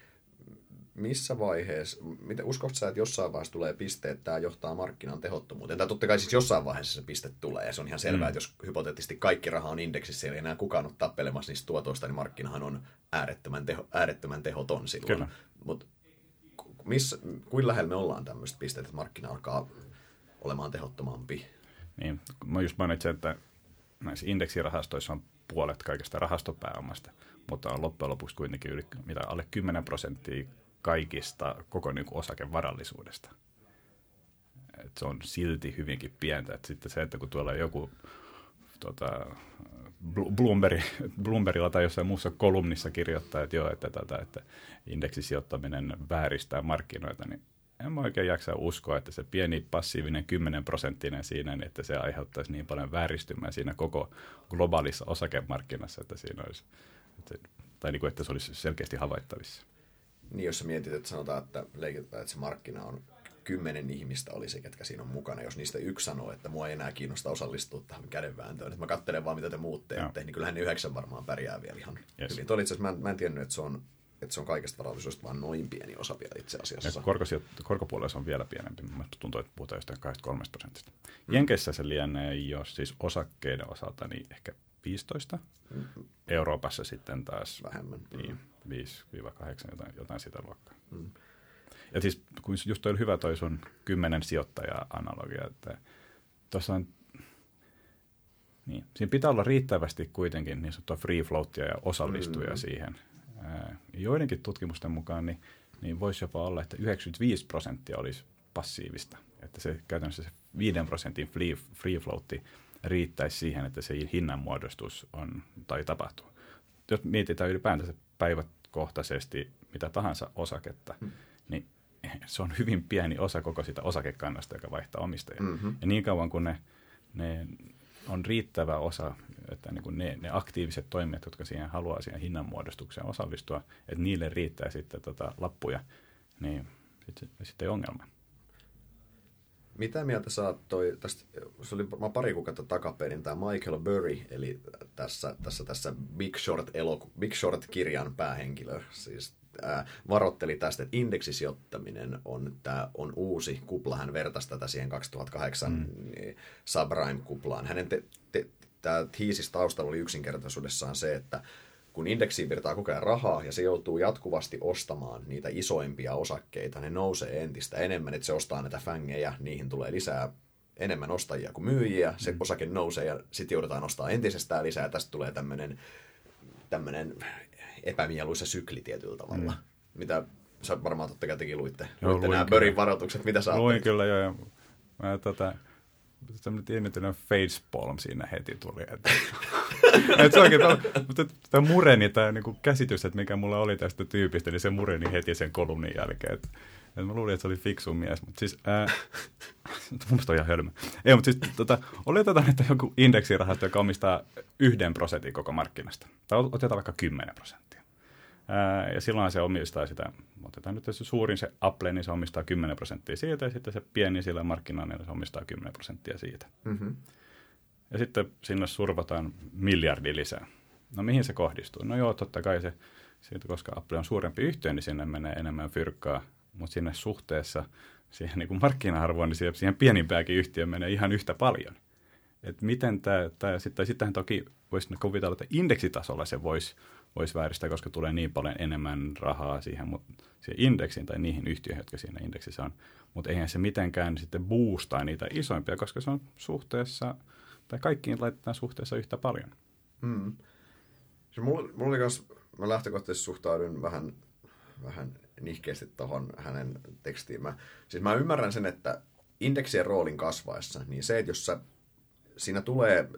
missä vaiheessa, uskotko sä, että jossain vaiheessa tulee piste, että tämä johtaa markkinan tehottomuuteen? Tai totta kai siis jossain vaiheessa se piste tulee, ja se on ihan selvää, että jos hypoteettisesti kaikki raha on indeksissä, eli enää kukaan ole tappelemassa niistä tuotoista, niin markkinahan on äärettömän tehoton silloin. Mutta kuin lähellä me ollaan tämmöistä pisteitä, että markkina alkaa olemaan tehottomampi? Niin, mä just mainitsin, että näissä indeksirahastoissa on puolet kaikesta rahastopääomasta, mutta on loppujen lopuksi kuitenkin alle 10% kaikista koko osakevarallisuudesta. Et se on silti hyvinkin pientä. Et sitten se, että kun tuolla joku Bloombergilla tai jossain muussa kolumnissa kirjoittaa, että joo, että indeksisijoittaminen vääristää markkinoita, niin en mä oikein jaksa uskoa, että se pieni passiivinen 10% siinä, että se aiheuttaisi niin paljon vääristymää siinä koko globaalissa osakemarkkinassa, että siinä olisi, että se olisi selkeästi havaittavissa. Niin, jos sä mietit, että sanotaan, että leikitään, että se markkina on 10 ihmistä oli se, ketkä siinä on mukana. Jos niistä yksi sanoo, että mua ei enää kiinnosta osallistua tähän kädenvääntöön, että mä katselen vaan, mitä te muut teette, niin kyllähän ne 9 varmaan pärjää vielä ihan hyvin. Toi oli itse asiassa, mä en tiennyt, että se on kaikesta varallisuudesta vaan noin pieni osa vielä itse asiassa. Korkopuolella on vielä pienempi. Mä tuntuu, että puhutaan jostain 23%. Jenkeissä se lienee, jos siis osakkeiden osalta, niin ehkä 15. Euroopassa sitten taas vähemmän. Niin, 5-8, jotain sitä luokkaa. Ja siis just toi oli hyvä toi sun 10 sijoittajaa analogia, että tuossa on niin, siinä pitää olla riittävästi kuitenkin niin sanottua free floatia ja osallistujia siihen. Joidenkin tutkimusten mukaan niin voisi jopa olla, että 95% olisi passiivista. Että se käytännössä se 5% free floatti riittäisi siihen, että se hinnanmuodostus on tai tapahtuu. Jos mietitään ylipäätänsä päiväkohtaisesti mitä tahansa osaketta, niin se on hyvin pieni osa koko sitä osakekannasta, joka vaihtaa omistajia. Ja niin kauan kuin ne on riittävä osa, että niin kuin ne aktiiviset toimijat, jotka siihen haluaa siihen hinnanmuodostukseen osallistua, että niille riittää sitten lappuja, niin sitten ei ongelma. Mitä mieltä sä oot tästä, se oli pari kuukautta takaperin tämä Michael Burry, eli tässä Big Short-kirjan päähenkilö, siis varoitteli tästä, että indeksisijoittaminen on uusi kupla. Hän vertasi tätä siihen 2008 subprime-kuplaan. Hänen tiisis taustalla oli yksinkertaisuudessaan se, että kun indeksiin virtaa koko ajan rahaa ja se joutuu jatkuvasti ostamaan niitä isoimpia osakkeita, ne nousee entistä enemmän, että se ostaa näitä fängejä, niihin tulee lisää enemmän ostajia kuin myyjiä, se osake nousee ja sitten joudutaan ostamaan entisestään lisää. Tästä tulee tämmöinen epämieluisa sykli tietyllä tavalla. Mitä sä varmaan totta kai tekin luitte nämä Börin varoitukset, mitä sä ajattelit? Luin kyllä jo, ja mä tämmöinen ilmityinen facepalm siinä heti tuli. Se oikein, mutta tämä mureni, tämä niinku käsitys, että mikä mulla oli tästä tyypistä, niin se mureni heti sen kolumnin jälkeen. Mä luulin, että se oli fiksu mies, mutta siis Mun mielestä on ihan hölmö. Ei, mutta siis oletetaan, että joku indeksirahasto, joka omistaa 1% koko markkinasta. Tai otetaan vaikka 10%. Ja silloin se omistaa sitä, otetaan nyt se suurin se Apple, niin se omistaa 10% siitä, ja sitten se pieni sillä markkinoinnilla se omistaa 10% siitä. Mm-hmm. Ja sitten sinne survataan miljardi lisää. No mihin se kohdistuu? No joo, totta kai se, siitä, koska Apple on suurempi yhtiö, niin sinne menee enemmän fyrkkaa, mutta sinne suhteessa siihen niin kuin markkina-arvoon, niin siihen pienimpääkin yhtiöön menee ihan yhtä paljon. Et miten tämä sittenhän toki voisi kuvitella, että indeksitasolla se voisi vääristää, koska tulee niin paljon enemmän rahaa siihen indeksiin tai niihin yhtiöihin, jotka siinä indeksissä on. Mutta eihän se mitenkään sitten boostaa niitä isoimpia, koska se on suhteessa, tai kaikkiin laitetaan suhteessa yhtä paljon. Mm. Mulla kanssa, mä lähtökohtaisesti suhtaudun vähän nihkeästi tuohon hänen tekstiin. Mä ymmärrän sen, että indeksien roolin kasvaessa, niin se, että jos siinä tulee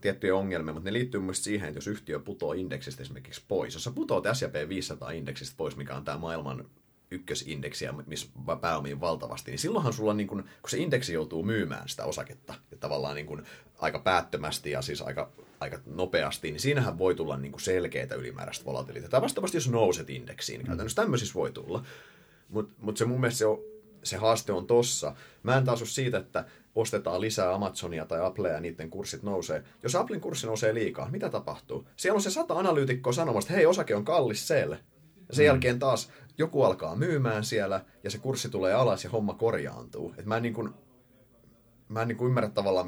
tiettyjä ongelmia, mutta ne liittyy myös siihen, että jos yhtiö putoaa indeksistä esimerkiksi pois, jos sä putoat S&P 500 indeksistä pois, mikä on tämä maailman ykkösindeksiä, missä pääomiin valtavasti, niin silloinhan sulla, niin kun se indeksi joutuu myymään sitä osaketta, ja tavallaan niin kun aika päättömästi ja siis aika nopeasti, niin siinähän voi tulla niin kun selkeitä ylimääräistä volatiliteettia. Vastaavasti jos nouset indeksiin, niin käytännössä tämmöisissä voi tulla. Mutta se mun mielestä se haaste on tossa. Mä en taas ole siitä, että ostetaan lisää Amazonia tai Applea ja niiden kurssit nousee. Jos Applen kurssi nousee liikaa, mitä tapahtuu? Siellä on se 100 analyytikkoa sanomassa, että hei, osake on kallis siellä. Ja sen jälkeen taas joku alkaa myymään siellä ja se kurssi tulee alas ja homma korjaantuu. Et mä en ymmärrä tavallaan,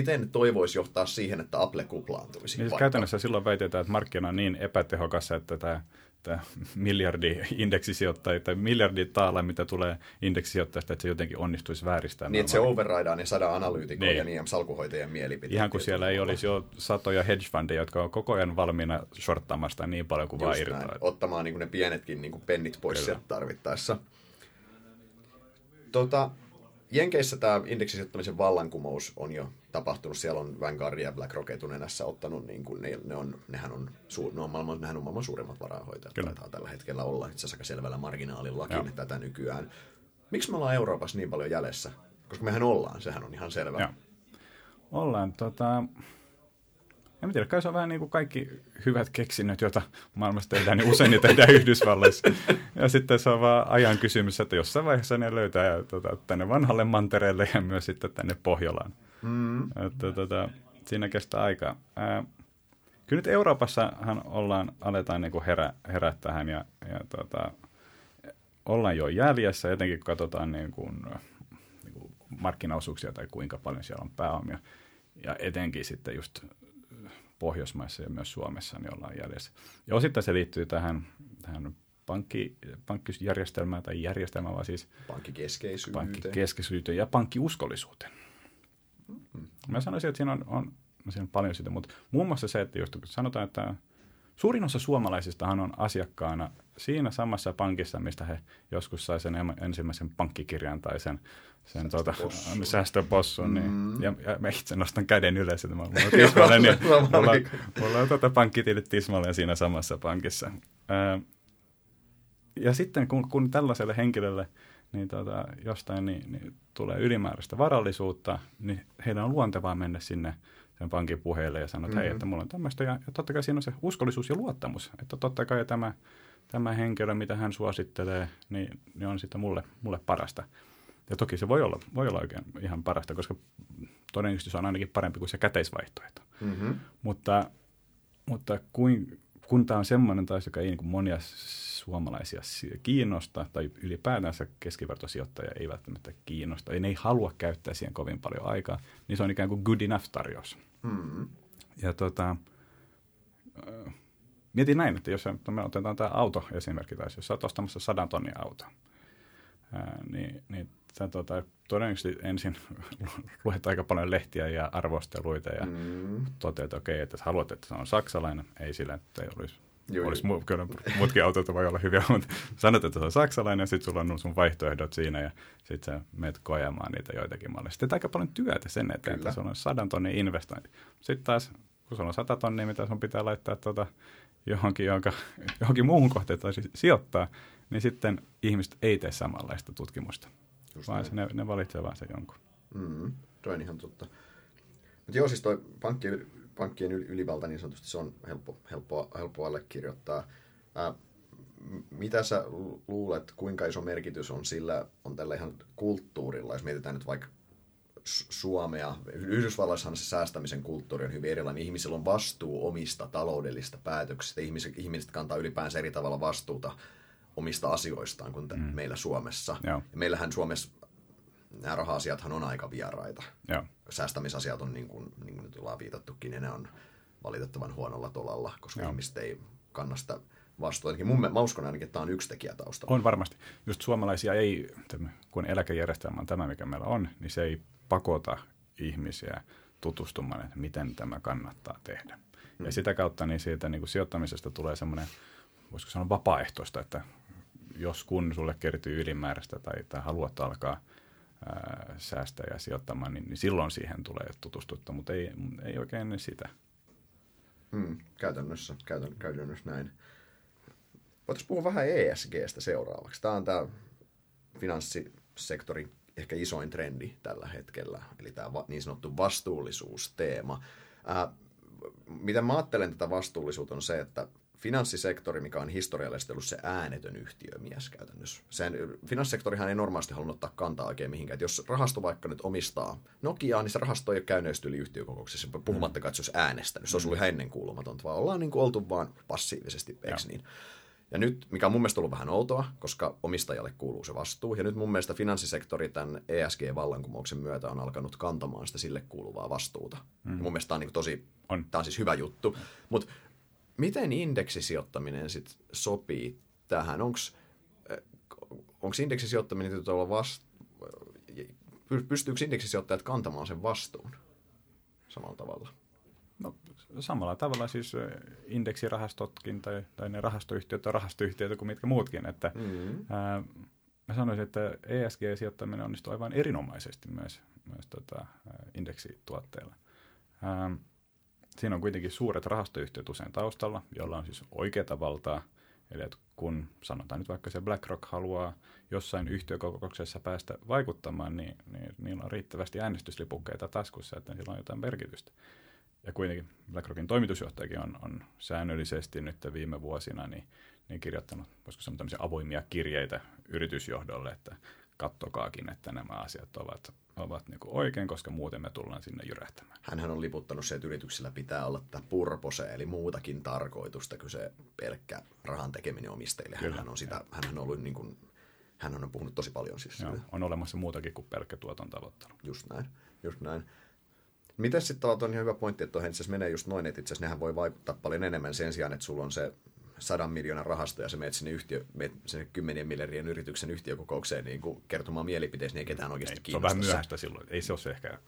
miten toivoisi johtaa siihen, että Apple kuplaantuisi. Niin siis käytännössä silloin väitetään, että markkina on niin epätehokassa, että tämä miljardi-indeksisijoittaja tai miljarditaala, mitä tulee indeksisijoittajasta, että se jotenkin onnistuisi vääristämään. Niin, että se overridaan ja saadaan analyytikon ja niiden salkuhoitajien mielipiteet. Ihan kuin siellä ei olisi jo satoja hedgefundeja, jotka on koko ajan valmiina shorttaamasta niin paljon kuin vaan irtaa. Ottamaan niin kuin ne pienetkin niin kuin pennit pois sieltä tarvittaessa. Jenkeissä tämä indeksisijoittamisen vallankumous on jo tapahtunut. Siellä on Vanguard ja BlackRock etunenässä ottanut, niin kuin nehän on maailman suurimmat varainhoitajat. Taitaa tällä hetkellä olla itse asiassa aika selvällä marginaalillakin tätä nykyään. Miksi me ollaan Euroopassa niin paljon jäljessä? Koska mehän ollaan, sehän on ihan selvä. Joo. Ollaan. En tiedä, kai se on vähän niin kuin kaikki hyvät keksinnöt, joita maailmassa tehdään, niin usein niitä tehdään Yhdysvalloissa. Ja sitten se on vaan ajan kysymys, että jossain vaiheessa ne löytää tänne vanhalle mantereelle ja myös sitten tänne Pohjolaan. Mm. Että, siinä kestää aikaa. Kyllä nyt Euroopassahan aletaan niin kuin herää tähän ja ollaan jo jäljessä. Jotenkin kun katsotaan niin kuin markkinaosuuksia tai kuinka paljon siellä on pääomia ja etenkin sitten just Pohjoismaissa ja myös Suomessa niin ollaan jäljessä. Ja osittain se liittyy tähän pankkijärjestelmään tai järjestelmään, vaan siis pankkikeskeisyyteen ja pankkiuskollisuuteen. Mm-hmm. Mä sanoisin, että siinä on paljon sitä, mutta muun muassa se, että just sanotaan, että suurin osa suomalaisistahan on asiakkaana siinä samassa pankissa, mistä he joskus sai sen ensimmäisen pankkikirjan tai sen säästöpossun. Mm-hmm. Niin. Ja mä itse nostan käden ylös, että mulla on pankkitilit tismalleen siinä samassa pankissa. Ja sitten kun tällaiselle henkilölle niin jostain niin tulee ylimääräistä varallisuutta, niin heidän on luontevaa mennä sinne sen pankin puheille ja sanoo, että hei, että mulla on tämmöistä. Ja totta kai siinä on se uskollisuus ja luottamus. Että totta kai tämä henkilö, mitä hän suosittelee, niin on sitten mulle parasta. Ja toki se voi olla oikein ihan parasta, koska todennäköisesti se on ainakin parempi kuin se käteisvaihtoehto. Mm-hmm. Mutta kun tämä on semmoinen taas, joka ei niin kuin monia suomalaisia kiinnosta, tai ylipäätänsä keskivertosijoittajia ei välttämättä kiinnosta, ja ne ei halua käyttää siihen kovin paljon aikaa, niin se on ikään kuin good enough-tarjous. Mm-hmm. Ja mietin näin, että jos me otetaan tämä auto esimerkki, tai jos sä oot ostamassa 100 tonnia autoa, niin sä todennäköisesti ensin luet aika paljon lehtiä ja arvosteluita ja toteat, että okei, että haluat, että se on saksalainen, ei sillä, että ei olisi kyllä muutkin autot voi olla hyviä, mutta sanot, että se on saksalainen ja sitten sulla on sun vaihtoehdot siinä ja sitten sä menet koeamaan niitä joitakin malleja. Sitten aika paljon työtä sen eteen, että sulla on 100 tonnin investointi. Sitten taas, kun sulla on 100 tonnia, mitä sun pitää laittaa johonkin muuhun kohteeseen sijoittaa, niin sitten ihmiset ei tee samanlaista tutkimusta, just vaan ne valitsee vaan sen jonkun. Mm, toi on ihan totta. Mutta joo, siis toi pankkien ylivalta niin sanotusti, se on helppo allekirjoittaa. Mitä sä luulet, kuinka iso merkitys on sillä, on tällä ihan kulttuurilla, jos mietitään nyt vaikka Suomea. Yhdysvalloissahan se säästämisen kulttuuri on hyvin erilainen. Ihmisillä on vastuu omista taloudellista päätöksistä. Ihmiset kantaa ylipäänsä eri tavalla vastuuta omista asioistaan kuin meillä Suomessa. Ja meillähän Suomessa nämä raha-asiathan on aika vieraita. Ja säästämisasiat on, niin kuin nyt ollaan viitattukin, ja ne on valitettavan huonolla tolalla, koska ihmiset ei kanna sitä vastuuta. Mä uskon ainakin, että tämä on yksi tekijä taustalla. On varmasti. Just suomalaisia ei, kun eläkejärjestelmä on tämä, mikä meillä on, niin se ei pakota ihmisiä tutustumaan, että miten tämä kannattaa tehdä. Mm. Ja sitä kautta niin siitä niin kuin sijoittamisesta tulee semmoinen, voisiko sanoa vapaaehtoista, että jos kun sulle kertyy ylimääräistä tai haluat alkaa säästää ja sijoittamaan, niin silloin siihen tulee tutustuttua, mutta ei oikein ennen sitä. Mm, käytännössä näin. Voitaisiin puhua vähän ESG:stä seuraavaksi. Tämä on tämä finanssisektori ehkä isoin trendi tällä hetkellä, eli tämä niin sanottu vastuullisuusteema. Miten mä ajattelen tätä vastuullisuutta on se, että finanssisektori, mikä on historiallisesti ollut se äänetön yhtiömies käytännössä. Finanssisektorihan ei normaalisti halunnut ottaa kantaa oikein mihinkään. Et jos rahasto vaikka nyt omistaa Nokiaa, niin se rahasto ei ole käynyt yli yhtiökokouksessa, puhumattakaan, että se olisi äänestänyt. Se olisi ollut ihan ennenkuulumatonta, vaan ollaan niin kuin oltu vaan passiivisesti, eikö niin? Ja nyt, mikä on mun mielestä ollut vähän outoa, koska omistajalle kuuluu se vastuu, ja nyt mun mielestä finanssisektori tämän ESG-vallankumouksen myötä on alkanut kantamaan sitä sille kuuluvaa vastuuta. Mm. Ja mun mielestä tämä on, niin tosi, tämä on siis hyvä juttu. Mutta miten indeksisijoittaminen sitten sopii tähän? Onko indeksisijoittaminen pystyykö indeksisijoittajat kantamaan sen vastuun samalla tavalla? No, samalla tavalla siis indeksirahastotkin tai ne rahastoyhtiöt on rahastoyhtiöitä kuin mitkä muutkin. Että, mä sanoisin, että ESG-sijoittaminen onnistuu aivan erinomaisesti myös indeksituotteilla. Siinä on kuitenkin suuret rahastoyhtiöt usein taustalla, joilla on siis oikeata valtaa. Eli kun sanotaan nyt vaikka se BlackRock haluaa jossain yhtiökokouksessa päästä vaikuttamaan, niin niillä on riittävästi äänestyslipukkeita taskussa, että sillä on jotain merkitystä. Ja kuitenkin BlackRockin toimitusjohtajakin on säännöllisesti nyt viime vuosina niin kirjoittanut, voisiko sanoa tämmöisiä avoimia kirjeitä yritysjohdolle, että kattokaakin, että nämä asiat ovat niin kuin oikein, koska muuten me tullaan sinne jyrähtämään. Hänhän on liputtanut se, että yrityksillä pitää olla tätä purpose, eli muutakin tarkoitusta kuin se pelkkä rahan tekeminen omistajille. Hän on puhunut tosi paljon siis. Joo, on olemassa muutakin kuin pelkkä tuoton tavoittelu. Just näin. Miten sitten on ihan hyvä pointti, että tuohon itse asiassa menee just noin, että itse asiassa nehän voi vaikuttaa paljon enemmän sen sijaan, että sulla on se 100 miljoonan rahasto ja sä menet sinne 10 miljardien yrityksen yhtiökokoukseen niin kuin kertomaan mielipiteisiin, niin ei ketään oikeasti kiinnostaa. Se on vähän myöhäistä silloin. Ei se ole se ehkä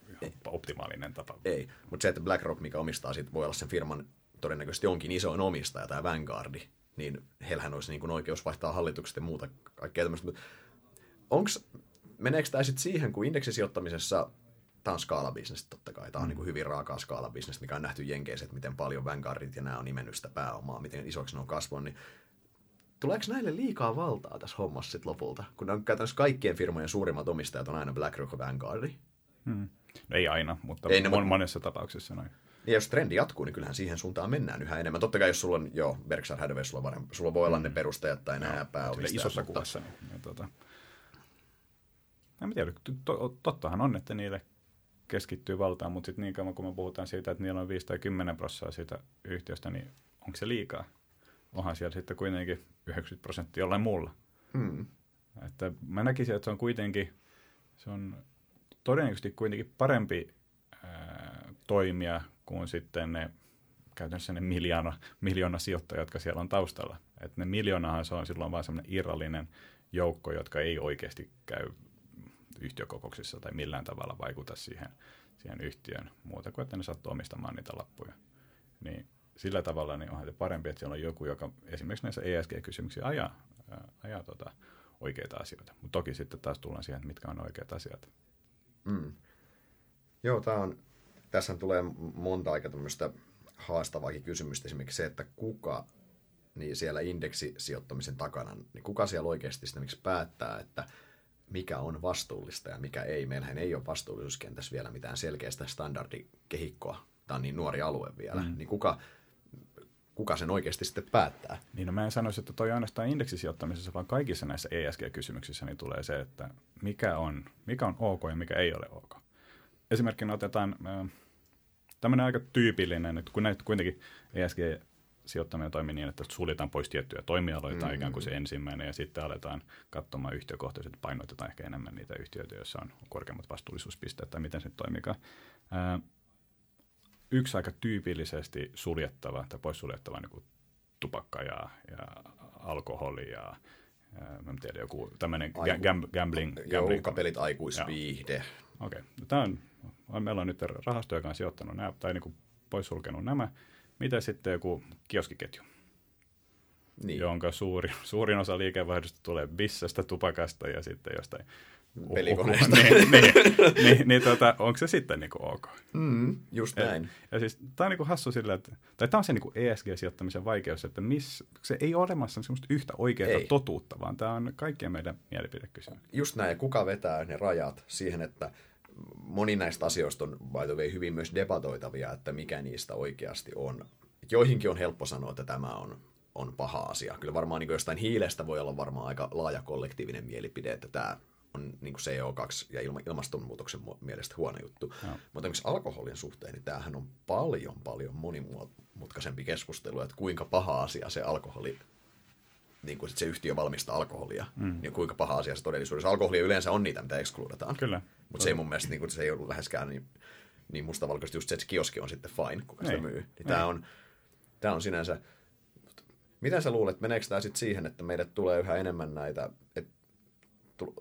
optimaalinen tapa. Ei, mutta se, että BlackRock, mikä omistaa, sit voi olla sen firman todennäköisesti jonkin isoin omistaja tai Vanguardi, niin heillähän olisi niin kuin oikeus vaihtaa hallitukset ja muuta kaikkea tämmöistä. Meneekö tämä sitten siihen, kun indeksisijoittamisessa tämä on skaalabisnes totta kai. Tämä on niin kuin hyvin raakaa skaalabisnes, mikä on nähty Jenkeissä, että miten paljon Vanguardit ja nämä on nimennyt sitä pääomaa, miten isoksi ne on kasvanut. Niin tuleeko näille liikaa valtaa tässä hommassa sitten lopulta? Kun on käytännössä kaikkien firmojen suurimmat omistajat on aina BlackRock ja Vanguard. No ei aina, mutta monessa tapauksessa noin. Ja jos trendi jatkuu, niin kyllähän siihen suuntaan mennään yhä enemmän. Totta kai jos sulla on Berkshire Hathaway, sulla voi olla ne perustajat tai nämä pääomistajat. Isossa kuvassa. En tiedä, tottahan on, että niille keskittyy valtaan, mutta sitten niin kauan kun me puhutaan siitä, että niillä on 5 tai 10% siitä yhtiöstä, niin onko se liikaa? Onhan siellä sitten kuitenkin 90% jollain muulla. Hmm. Että mä näkisin, että se on todennäköisesti kuitenkin parempi toimija kuin sitten ne käytännössä ne miljoona sijoittajia, jotka siellä on taustalla. Että ne miljoonahan se on silloin vaan semmoinen irrallinen joukko, jotka ei oikeasti käy yhtiökokouksissa tai millään tavalla vaikuta siihen yhtiöön muuta kuin, että ne sattuu omistamaan niitä lappuja. Niin sillä tavalla niin onhan se parempi, että siellä on joku, joka esimerkiksi näissä ESG-kysymyksissä ajaa oikeita asioita. Mutta toki sitten taas tullaan siihen, mitkä on oikeat asiat. Mm. Joo, tässähän tulee monta aika tämmöistä haastavaakin kysymystä. Esimerkiksi se, että kuka niin siellä indeksisijoittamisen takana, niin kuka siellä oikeasti esimerkiksi päättää, että mikä on vastuullista ja mikä ei. Meillähän ei ole vastuullisuuskentässä vielä mitään selkeästä standardikehikkoa. Tämä on niin nuori alue vielä. Mm-hmm. Niin kuka sen oikeasti sitten päättää? Niin no mä en sanoisi, että toi ainoastaan indeksisijoittamisessa, vaan kaikissa näissä ESG-kysymyksissä niin tulee se, että mikä on ok ja mikä ei ole ok. Esimerkkinä otetaan tämmöinen aika tyypillinen, että kun näitä kuitenkin ESG-sijoittaminen toimii niin, että suljetaan pois tiettyjä toimialoita ikään kuin se ensimmäinen, ja sitten aletaan katsomaan yhtiökohtaisesti, painotetaan ehkä enemmän niitä yhtiöitä, joissa on korkeammat vastuullisuuspisteet, tai miten se nyt toimikaan. Yksi aika tyypillisesti suljettava tai poissuljettava niin kuin tupakka ja alkoholi ja mä en tiedä, joku tämmöinen gambling. Joulukapelit, aikuisviihde. Okei. Okay. Meillä on nyt rahasto, joka on sijoittanut nämä tai niin kuin poissulkenut nämä. Mitä sitten joku kioskiketju, niin, jonka suurin osa liikevaihdosta tulee bissestä, tupakasta ja sitten jostain pelikoneesta. Onko se sitten niinku ok? Just näin. Ja siis tämä on niinku hassu sillä, että tämä on se niinku ESG-sijoittamisen vaikeus, että se ei ole olemassa semmoista yhtä oikeaa totuutta, vaan tämä on kaikkien meidän mielipidekysymys. Just näin, ja kuka vetää ne rajat siihen, että moni näistä asioista on hyvin myös debatoitavia, että mikä niistä oikeasti on. Joihinkin on helppo sanoa, että tämä on paha asia. Kyllä varmaan niin jostain hiilestä voi olla varmaan aika laaja kollektiivinen mielipide, että tämä on niin CO2 ja ilmastonmuutoksen mielestä huono juttu. No. Mutta esimerkiksi alkoholin suhteen, niin tämähän on paljon, paljon monimutkaisempi keskustelu, että kuinka paha asia se alkoholi, niin kuin se yhtiö valmistaa alkoholia, niin kuinka paha asia se todellisuudessa. Alkoholia yleensä on niitä, mitä ekskluudataan. Mutta se ei mun mielestä, niin kuin, se ei ollut läheskään niin mustavalkoisesti just se, että kioski on sitten fine, kuka sitä myy. Niin tämä on sinänsä. Mitä sä luulet, meneekö tämä sitten siihen, että meidät tulee yhä enemmän näitä, että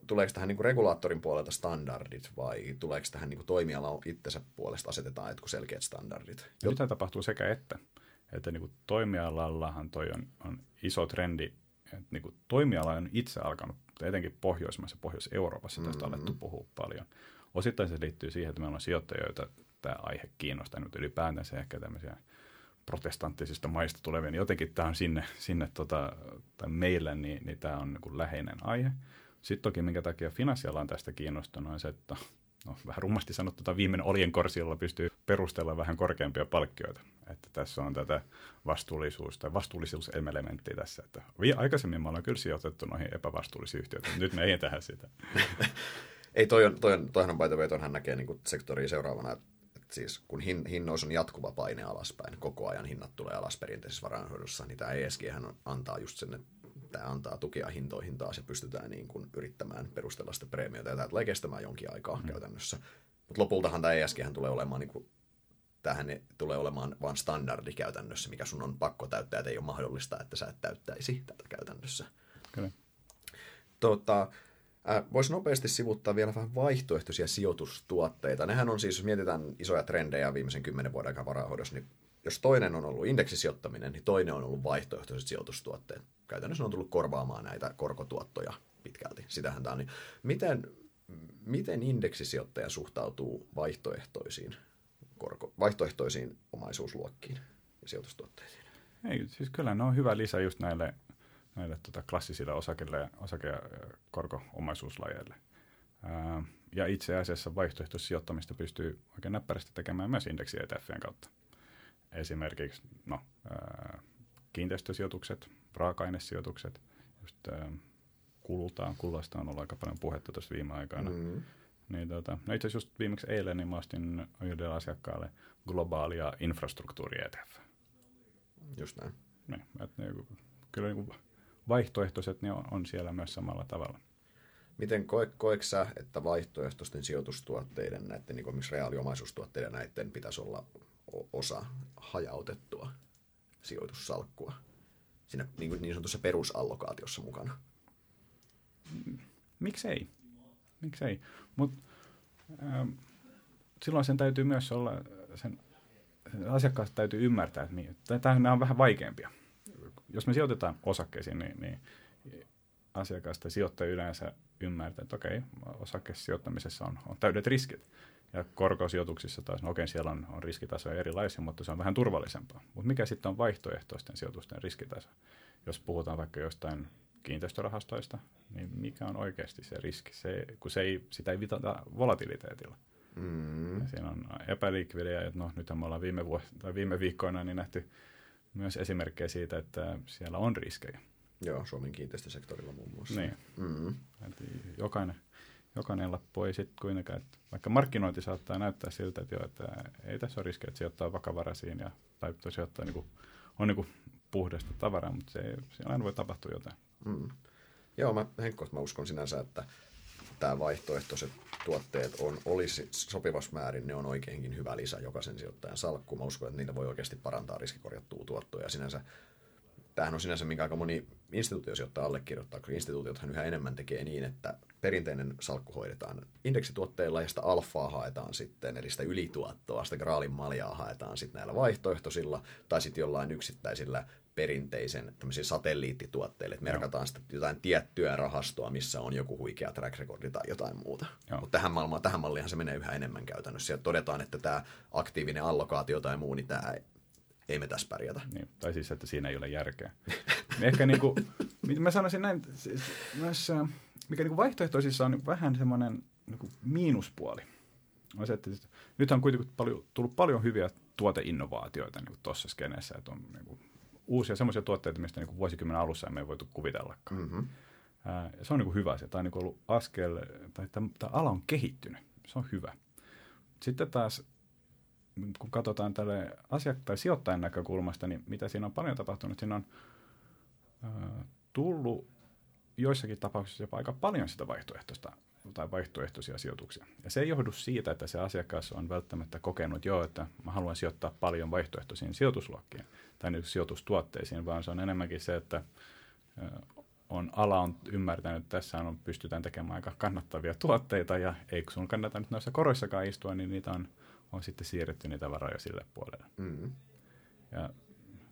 tuleeko tähän niinku regulaattorin puolelta standardit vai tuleeko tähän niinku toimialan itsensä puolesta asetetaan jotkut selkeät standardit? Mitä tapahtuu sekä että? Että niinku toimialallahan toi on iso trendi, että niinku toimiala on itse alkanut, etenkin Pohjoismaissa, Pohjois-Euroopassa tästä alettu puhua paljon. Osittain se liittyy siihen, että meillä on sijoittajia, joita tämä aihe kiinnostaa nyt ylipäätänsä ehkä tämmöisiä protestanttisista maista tulevia, niin jotenkin tämä on sinne tai meillä, niin tämä on niinku läheinen aihe. Sitten toki, minkä takia finanssiala on tästä kiinnostunut, on se, että vähän rummasti sanottu, että viimeinen oljenkorsi, jolla pystyy perustella vähän korkeampia palkkioita. Että tässä on tätä vastuullisuuselementtiä tässä. Että aikaisemmin me ollaan kyllä sijoitettu noihin epävastuullisiin yhtiöihin, nyt me ei tehdä sitä. Ei, toihan on paitavia, toihan näkee niin sektoria seuraavana, että siis kun hinnoissa on jatkuva paine alaspäin, koko ajan hinnat tulee alas perinteisessä varainhoidossa, niin tämä ESGhän antaa just sen, tämä antaa tukea hintoihin taas ja pystytään niin kuin yrittämään perustella sitä preemiota. Ja tämä tulee kestämään jonkin aikaa käytännössä. Mutta lopultahan tämä ESGhän tulee olemaan, niin kuin, tämähän tulee olemaan vain standardi käytännössä, mikä sun on pakko täyttää, että ei ole mahdollista, että sä et täyttäisi tätä käytännössä. Kyllä. Voisi nopeasti sivuttaa vielä vähän vaihtoehtoisia sijoitustuotteita. Nehän on siis, jos mietitään isoja trendejä viimeisen 10 vuoden aikana varainhoidossa, niin jos toinen on ollut indeksisijoittaminen, niin toinen on ollut vaihtoehtoiset sijoitustuotteet. Käytännössä on tullut korvaamaan näitä korkotuottoja pitkälti. Sitähän tämä on. Miten indeksisijoittaja suhtautuu vaihtoehtoisiin omaisuusluokkiin ja sijoitustuotteisiin? Ei, siis kyllä ne on hyvä lisä just näille klassisille osake- ja korko-omaisuuslajeille. Ja itse asiassa vaihtoehtoissijoittamista pystyy oikein näppärästi tekemään myös indeksi-ETF:ien kautta. Esimerkiksi kiinteistösijoitukset, raaka-ainesijoitukset, just kululasta on ollut aika paljon puhetta tuossa viime aikoina. Niin, itse asiassa just viimeksi eilen niin mä ostin yhdelle asiakkaalle globaalia infrastruktuuri-ETF. Just näin. Niin, kyllä niin vaihtoehtoiset niin on siellä myös samalla tavalla. Miten koetko sä, että vaihtoehtoisten sijoitustuotteiden, näiden niin esimerkiksi reaaliomaisuustuotteiden näiden pitäisi olla osa hajautettua sijoitussalkkua siinä niin sanotussa perusallokaatiossa mukana? Miksei? Mut silloin sen täytyy myös olla, sen asiakkaasta täytyy ymmärtää, että nämä on vähän vaikeampia. Jos me sijoitetaan osakkeisiin, niin asiakkaasta sijoittaja yleensä ymmärtää, että okei, osakesijoittamisessa on täydet riskit. Ja korkosijoituksissa taas, no okei, siellä on riskitasoja erilaisia, mutta se on vähän turvallisempaa. Mutta mikä sitten on vaihtoehtoisten sijoitusten riskitaso? Jos puhutaan vaikka jostain kiinteistörahastoista, niin mikä on oikeasti se riski? Sitä ei vitata volatiliteetilla. Mm. Siinä on epälikvidejä, että no nythän me ollaan viime viikkoina niin nähty myös esimerkkejä siitä, että siellä on riskejä. Joo, Suomen kiinteistösektorilla muun muassa. Niin. Mm. Jokainen lappu ei sitten kuitenkaan, vaikka markkinointi saattaa näyttää siltä, että, ei tässä ole riskejä, että sijoittaa vakavaraisiin tai sijoittaa on puhdasta tavaraa, mutta se aina voi tapahtua jotain. Mm. Joo, Henkko, mä uskon sinänsä, että tämä vaihtoehtoiset tuotteet olisi sopivassa määrin, ne on oikeinkin hyvä lisä jokaisen sijoittajan salkkuun. Mä uskon, että niitä voi oikeasti parantaa riskikorjattua tuottoja. Tämähän on sinänsä, minkä aika moni instituutio sijoittaa allekirjoittaa, koska instituutiothan yhä enemmän tekee niin, että perinteinen salkku hoidetaan indeksituotteilla ja sitä alfaa haetaan sitten, eli sitä ylituottoa, sitä graalin maljaa haetaan sitten näillä vaihtoehtoisilla tai sitten jollain yksittäisillä perinteisen tämmöisiä satelliittituotteille, että merkataan sitten jotain tiettyä rahastoa, missä on joku huikea track recordi tai jotain muuta. Mutta tähän malliinhan se menee yhä enemmän käytännössä ja todetaan, että tämä aktiivinen allokaatio tai muu, niin tämä ei me tässä pärjätä. Niin, tai siis, että siinä ei ole järkeä. Ehkä mä sanoisin näin, siis myös, mikä vaihtoehtoisissa on vähän semmoinen miinuspuoli. On se, että nythän on kuitenkin tullut paljon hyviä tuoteinnovaatioita tuossa skeneessä, että on uusia semmoisia tuotteita, mistä vuosikymmenen alussa emme voitu kuvitellakaan. Mm-hmm. Se on hyvä asia. Tämä on ollut askel, tai tämä ala on kehittynyt. Se on hyvä. Sitten taas kun katsotaan tälle tai sijoittajan näkökulmasta, niin mitä siinä on paljon tapahtunut, siinä on tullut joissakin tapauksissa jopa aika paljon sitä vaihtoehtoista tai vaihtoehtoisia sijoituksia. Ja se ei johdu siitä, että se asiakas on välttämättä kokenut, että mä haluan sijoittaa paljon vaihtoehtoisiin sijoitusluokkiin tai sijoitustuotteisiin, vaan se on enemmänkin se, että ala on ymmärtänyt, että tässä pystytään tekemään aika kannattavia tuotteita ja ei sun kannata nyt noissa koroissakaan istua, niin niitä on sitten siirretty niitä varoja sille puolelle. Mm-hmm. Ja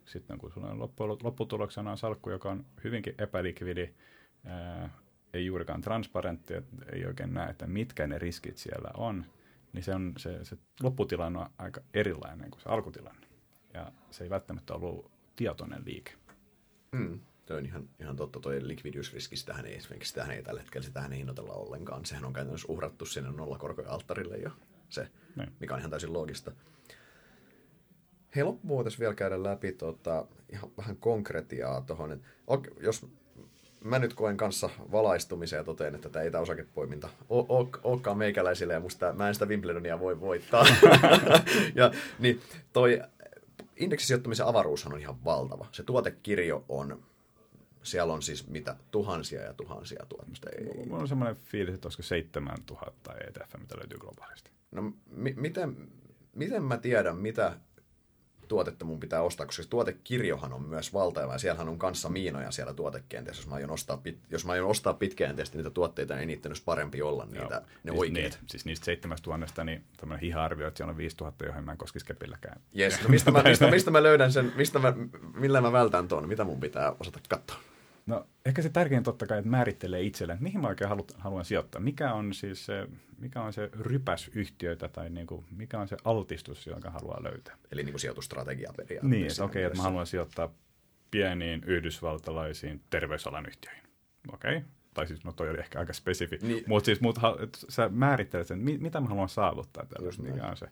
sitten kun sulla on lopputuloksena on salkku, joka on hyvinkin epälikvidi, ei juurikaan transparentti, ei oikein näe, että mitkä ne riskit siellä on, niin se lopputilanne on aika erilainen kuin se alkutilanne. Ja se ei välttämättä ollut tietoinen liike. Mm. Se on ihan totta, tuo likvidiysriski, sitähän ei tällä hetkellä, sitähän ei hinnoitella ollenkaan. Sehän on käytännössä uhrattu sinne nollakorkojen alttarille jo. Se, mikä on ihan täysin loogista. Hei, loppuun voitaisiin vielä käydä läpi ihan vähän konkretiaa tuohon. Jos mä nyt koen kanssa valaistumisen ja totean, että tämä ei tämä osakepoiminta olekaan meikäläisille ja musta mä en sitä Wimbledonia voi voittaa. Ja, niin toi indeksisijoittamisen avaruushan on ihan valtava. Se tuotekirjo on, siellä on siis mitä tuhansia ja tuhansia tuotteita. Mulla on semmoinen fiilis, että olisiko 7000 ETF, mitä löytyy globaalisti. No miten mä tiedän, mitä tuotetta mun pitää ostaa, koska tuotekirjohan on myös valtava ja siellähän on kanssa miinoja siellä tuotekenteessä. Jos mä aion ostaa pitkäjänteisesti niitä tuotteita, niin niitä olisi parempi olla niitä, ne oikeat. Siis niistä 7000, niin tämmöinen hiha-arvio, että siellä on 5000, johon mä en koskisi kepilläkään. Jes, no mistä mä löydän sen, millä mä vältän tuon, mitä mun pitää osata katsoa? No ehkä se tärkein totta kai, että määrittelee itselleen, että mihin mä oikein haluan sijoittaa. Mikä on se rypäs yhtiöitä tai mikä on se altistus, jonka haluaa löytää. Eli sijoitustrategia periaatteessa. Niin, että okei, että mä haluan sijoittaa pieniin yhdysvaltalaisiin terveysalan yhtiöihin. Okei. Tai siis, no toi oli ehkä aika spesifi. Niin. Mutta siis sä määrittelet sen, mitä mä haluan saavuttaa tällä. Mikä on se.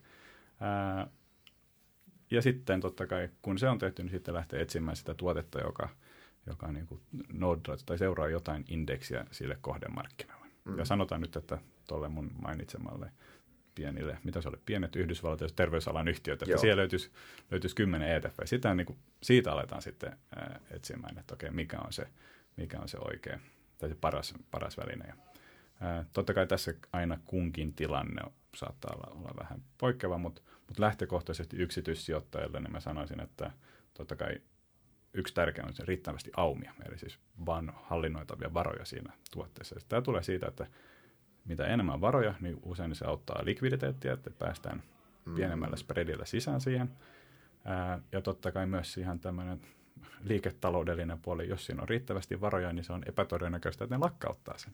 Ja sitten totta kai, kun se on tehty, niin sitten lähtee etsimään sitä tuotetta, joka noudattaa tai seuraa jotain indeksiä sille kohdemarkkinalle. Mm. Ja sanotaan nyt, että tuolle mun mainitsemalle pienille, mitä se oli, pienet yhdysvaltaiset terveysalan yhtiöt, että siellä löytyisi 10 ETF. Sitä siitä aletaan sitten etsimään, että okei, mikä on se oikea tai se paras väline. Ja, totta kai tässä aina kunkin tilanne saattaa olla vähän poikkeava, mutta lähtökohtaisesti yksityissijoittajille, niin mä sanoisin, että totta kai yksi tärkeä on se riittävästi aumia, eli siis vaan hallinnoitavia varoja siinä tuotteessa. Tämä tulee siitä, että mitä enemmän varoja, niin usein se auttaa likviditeettiä, että päästään pienemmällä spreadillä sisään siihen. Ja totta kai myös siihen tämmöinen liiketaloudellinen puoli, jos siinä on riittävästi varoja, niin se on epätodennäköistä, että ne lakkauttaa sen.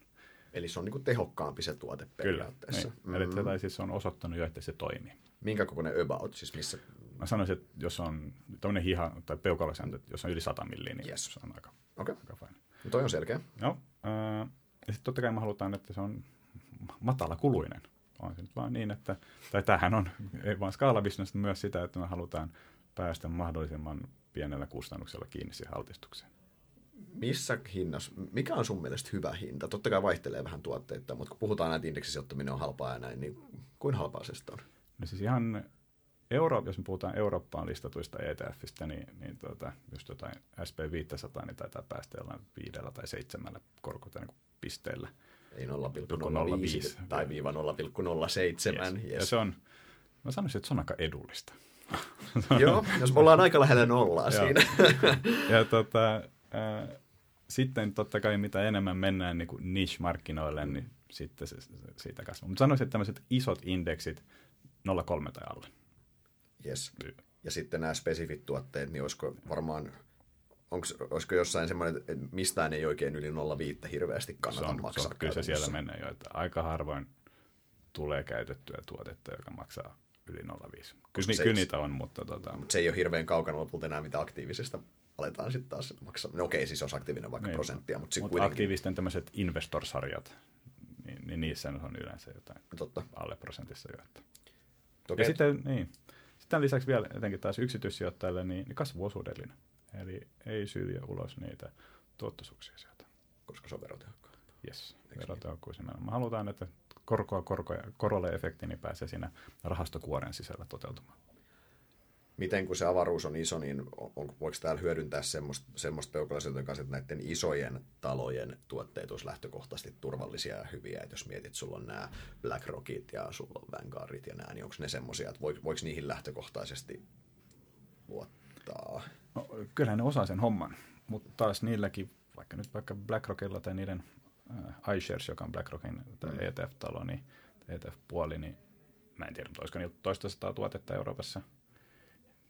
Eli se on niin kuin tehokkaampi se tuote periaatteessa. Kyllä, niin. Eli tätä siis on osoittanut jo, että se toimii. Minkä kokoinen about, siis missä? Mä sanoisin, että jos on tämmöinen hiha tai peukalosääntö, jos on yli 100 milliä, niin yes, se on aika fine. No toi on selkeä. Joo. Ja sitten totta kai me halutaan, että se on matalakuluinen. On se nyt vaan niin, että, tai tämähän on, ei vaan skaalabisnes, myös sitä, että me halutaan päästä mahdollisimman pienellä kustannuksella kiinni siihen altistukseen. Missä hinnassa, mikä on sun mielestä hyvä hinta? Totta kai vaihtelee vähän tuotteita, mutta kun puhutaan näitä indeksisijoittaminen on halpaa ja näin, niin kuin halpaa se sitten on? No siis ihan, jos me puhutaan Eurooppaan listatuista ETFistä, niin just jotain S&P 500, niin taitaa päästä jollain 5 tai 7 korkopisteellä. Ei 0,05 tai viiva 0,07. Yes. Yes. Ja se on, mä sanoisin, että se on aika edullista. Joo, jos me ollaan aika lähellä nollaa siinä. Ja sitten totta kai mitä enemmän mennään niin kuin niche-markkinoille, niin sitten se siitä kasvaa. Mutta sanoisin, että tämmöiset isot indeksit 0,3 tai alle. Yes. Ja sitten nämä spesifit tuotteet, niin olisiko varmaan, olisiko jossain semmoinen, että mistään ei oikein yli 0,5 hirveästi kannata maksaa. Kyllä se siellä menee jo, että aika harvoin tulee käytettyä tuotetta, joka maksaa yli 0,5. Kyllä niitä on, mutta Mutta se ei ole hirveän kaukana lopulta enää mitä aktiivisesta aletaan sitten taas maksaa. No okei, siis olisi aktiivinen vaikka niin, prosenttia. Mutta aktiivisten tämmöiset investorsarjat, niin niissä on yleensä jotain alle prosentissa joita. Ja sitten, niin. Sitten lisäksi vielä etenkin taas yksityissijoittajille niin kasvuosuudellinen. Eli ei sylje ulos niitä tuottosuuksia sieltä. Koska se on verotehokkaan. Yes, verotehokkuusimella. Me halutaan, että korolle efekti niin pääsee siinä rahastokuoren sisällä toteutumaan. Miten kun se avaruus on iso, niin voiko täällä hyödyntää semmoista peukalaisuuden kanssa, että näiden isojen talojen tuotteet olisi lähtökohtaisesti turvallisia ja hyviä? Et jos mietit, sulla on nämä BlackRockit ja sulla on Vanguardit ja nämä, niin onko ne semmoisia, että voiko niihin lähtökohtaisesti luottaa? No, kyllähän ne osaa sen homman, mutta taas niilläkin, vaikka BlackRockilla tai niiden iShares, joka on BlackRockin ETF-talo, niin ETF-puoli, niin mä en tiedä, mutta olisiko niillä 100 tuotetta Euroopassa?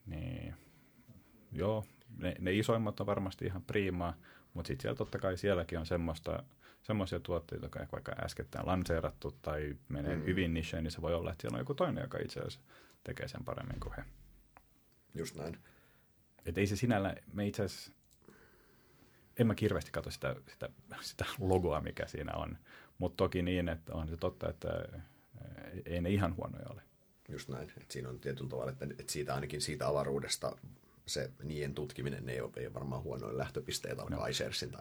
Niin, joo, ne isoimmat on varmasti ihan priimaa, mutta sitten siellä totta kai sielläkin on semmoisia tuotteita, jotka vaikka äskettäin lanseerattu tai menee hyvin nicheen, niin se voi olla, että siellä on joku toinen, joka itse asiassa tekee sen paremmin kuin he. Just näin. Että ei se sinällä, me itse asiassa, en mä kirveästi katso sitä logoa, mikä siinä on, mutta toki niin, että on se totta, että ei ne ihan huonoja ole. Just näin. Et siinä on tietyllä tavalla, että siitä ainakin siitä avaruudesta se niiden tutkiminen ei ole varmaan huonoin lähtöpisteet alkaa iSharesin.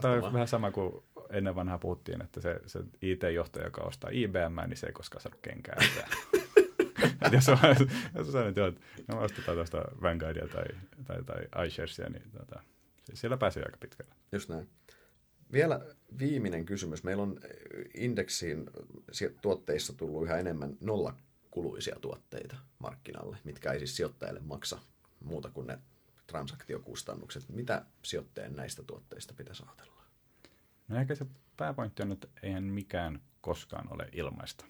Tämä on vähän sama kuin ennen vanhaa puhuttiin, että se IT-johtaja, joka ostaa IBM, niin se ei koskaan saanut kenkään. Jos sanoit, että no ostetaan tuosta Vanguardia tai iSharesia, niin siellä pääsee aika pitkälle. Just näin. Vielä viimeinen kysymys. Meillä on indeksiin tuotteissa tullut yhä enemmän nollakuluisia tuotteita markkinalle, mitkä ei siis sijoittajalle maksa muuta kuin ne transaktiokustannukset. Mitä sijoittajan näistä tuotteista pitäisi ajatella? No ehkä se pääpointti on, että eihän mikään koskaan ole ilmaista.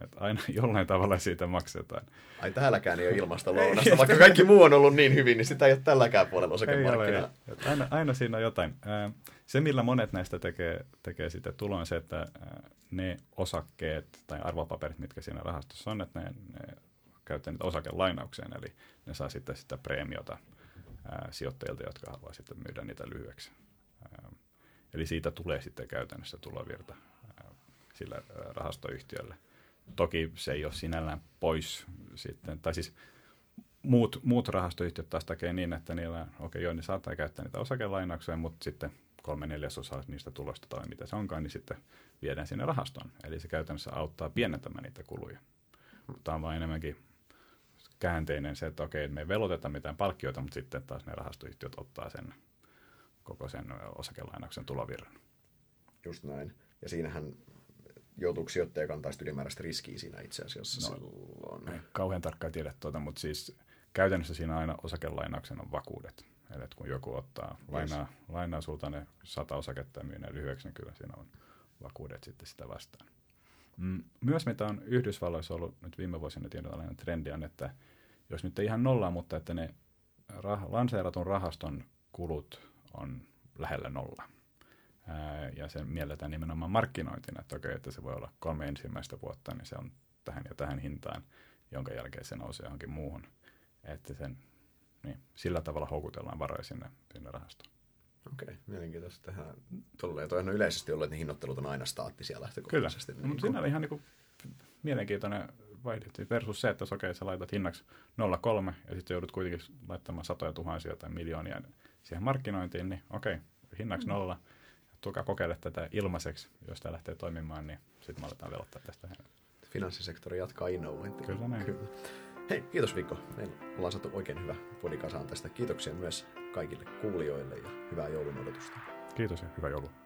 Että aina jollain tavalla siitä maksetaan. Ai täälläkään ei ole ilmaista lounasta, vaikka kaikki muu on ollut niin hyvin, niin sitä ei ole tälläkään puolella osakemarkkinaa. Aina siinä on jotain. Se, millä monet näistä tekee sitä tuloa, on se, että ne osakkeet tai arvopaperit, mitkä siinä rahastossa on, että ne käyttää niitä osakelainaukseen, eli ne saa sitten sitä preemiota sijoittajilta, jotka haluaa sitten myydä niitä lyhyeksi. Eli siitä tulee sitten käytännössä tulovirta sillä rahastoyhtiölle. Toki se ei ole sinällään pois sitten, tai siis muut rahastoyhtiöt taas tekee niin, että niillä, ne saattaa käyttää niitä osakelainauksia, mutta sitten 3/4 niistä tulosta tai mitä se onkaan, niin sitten viedään sinne rahastoon. Eli se käytännössä auttaa pienentämään niitä kuluja. Tämä on vaan enemmänkin käänteinen se, että me ei veloteta mitään palkkioita, mutta sitten taas ne rahastoyhtiöt ottaa sen koko sen osakelainauksen tulovirran. Just näin. Ja siinähän joutuuko sijoittaja kantaa ylimääräistä riskiä siinä itse asiassa? No, silloin. Kauhean tarkkaan tiedä mutta siis käytännössä siinä aina osakelainauksen on vakuudet. Eli kun joku ottaa lainaa sulta ne 100 osaketta ja myy ne lyhyeksi, niin kyllä siinä on vakuudet sitten sitä vastaan. Myös mitä on Yhdysvalloissa ollut nyt viime vuosina tiedonalainen trendi on, että jos nyt ei ihan nollaa, mutta että ne lanseeratun rahaston kulut on lähellä nollaa. ja sen mielletään nimenomaan markkinointina, että okei, että se voi olla 3 ensimmäistä vuotta, niin se on tähän ja tähän hintaan, jonka jälkeen se nousee johonkin muuhun, että sen, niin, sillä tavalla houkutellaan varoja sinne rahastoon. Okei, mielenkiintoista tähän tulee. Toihan on yleisesti ollut, että ne hinnoittelut on aina staattisia lähtökohtaisesti. Kyllä, mutta niin, siinä oli ihan niin mielenkiintoinen vaihdetti versus se, että okei, sä laitat hinnaksi 0,3 ja sitten joudut kuitenkin laittamaan satoja tuhansia tai miljoonia siihen markkinointiin, niin okei, hinnaksi 0, tulkaa kokeile tätä ilmaiseksi, jos tämä lähtee toimimaan, niin sitten me aletaan velottaa tästä. Finanssisektori jatkaa innovointia. Kyllä näin. Kyllä. Hei, kiitos Viggo. Meillä ollaan saatu oikein hyvä podcastaan tästä. Kiitoksia myös kaikille kuulijoille ja hyvää joulun odotusta. Kiitos ja hyvää joulua.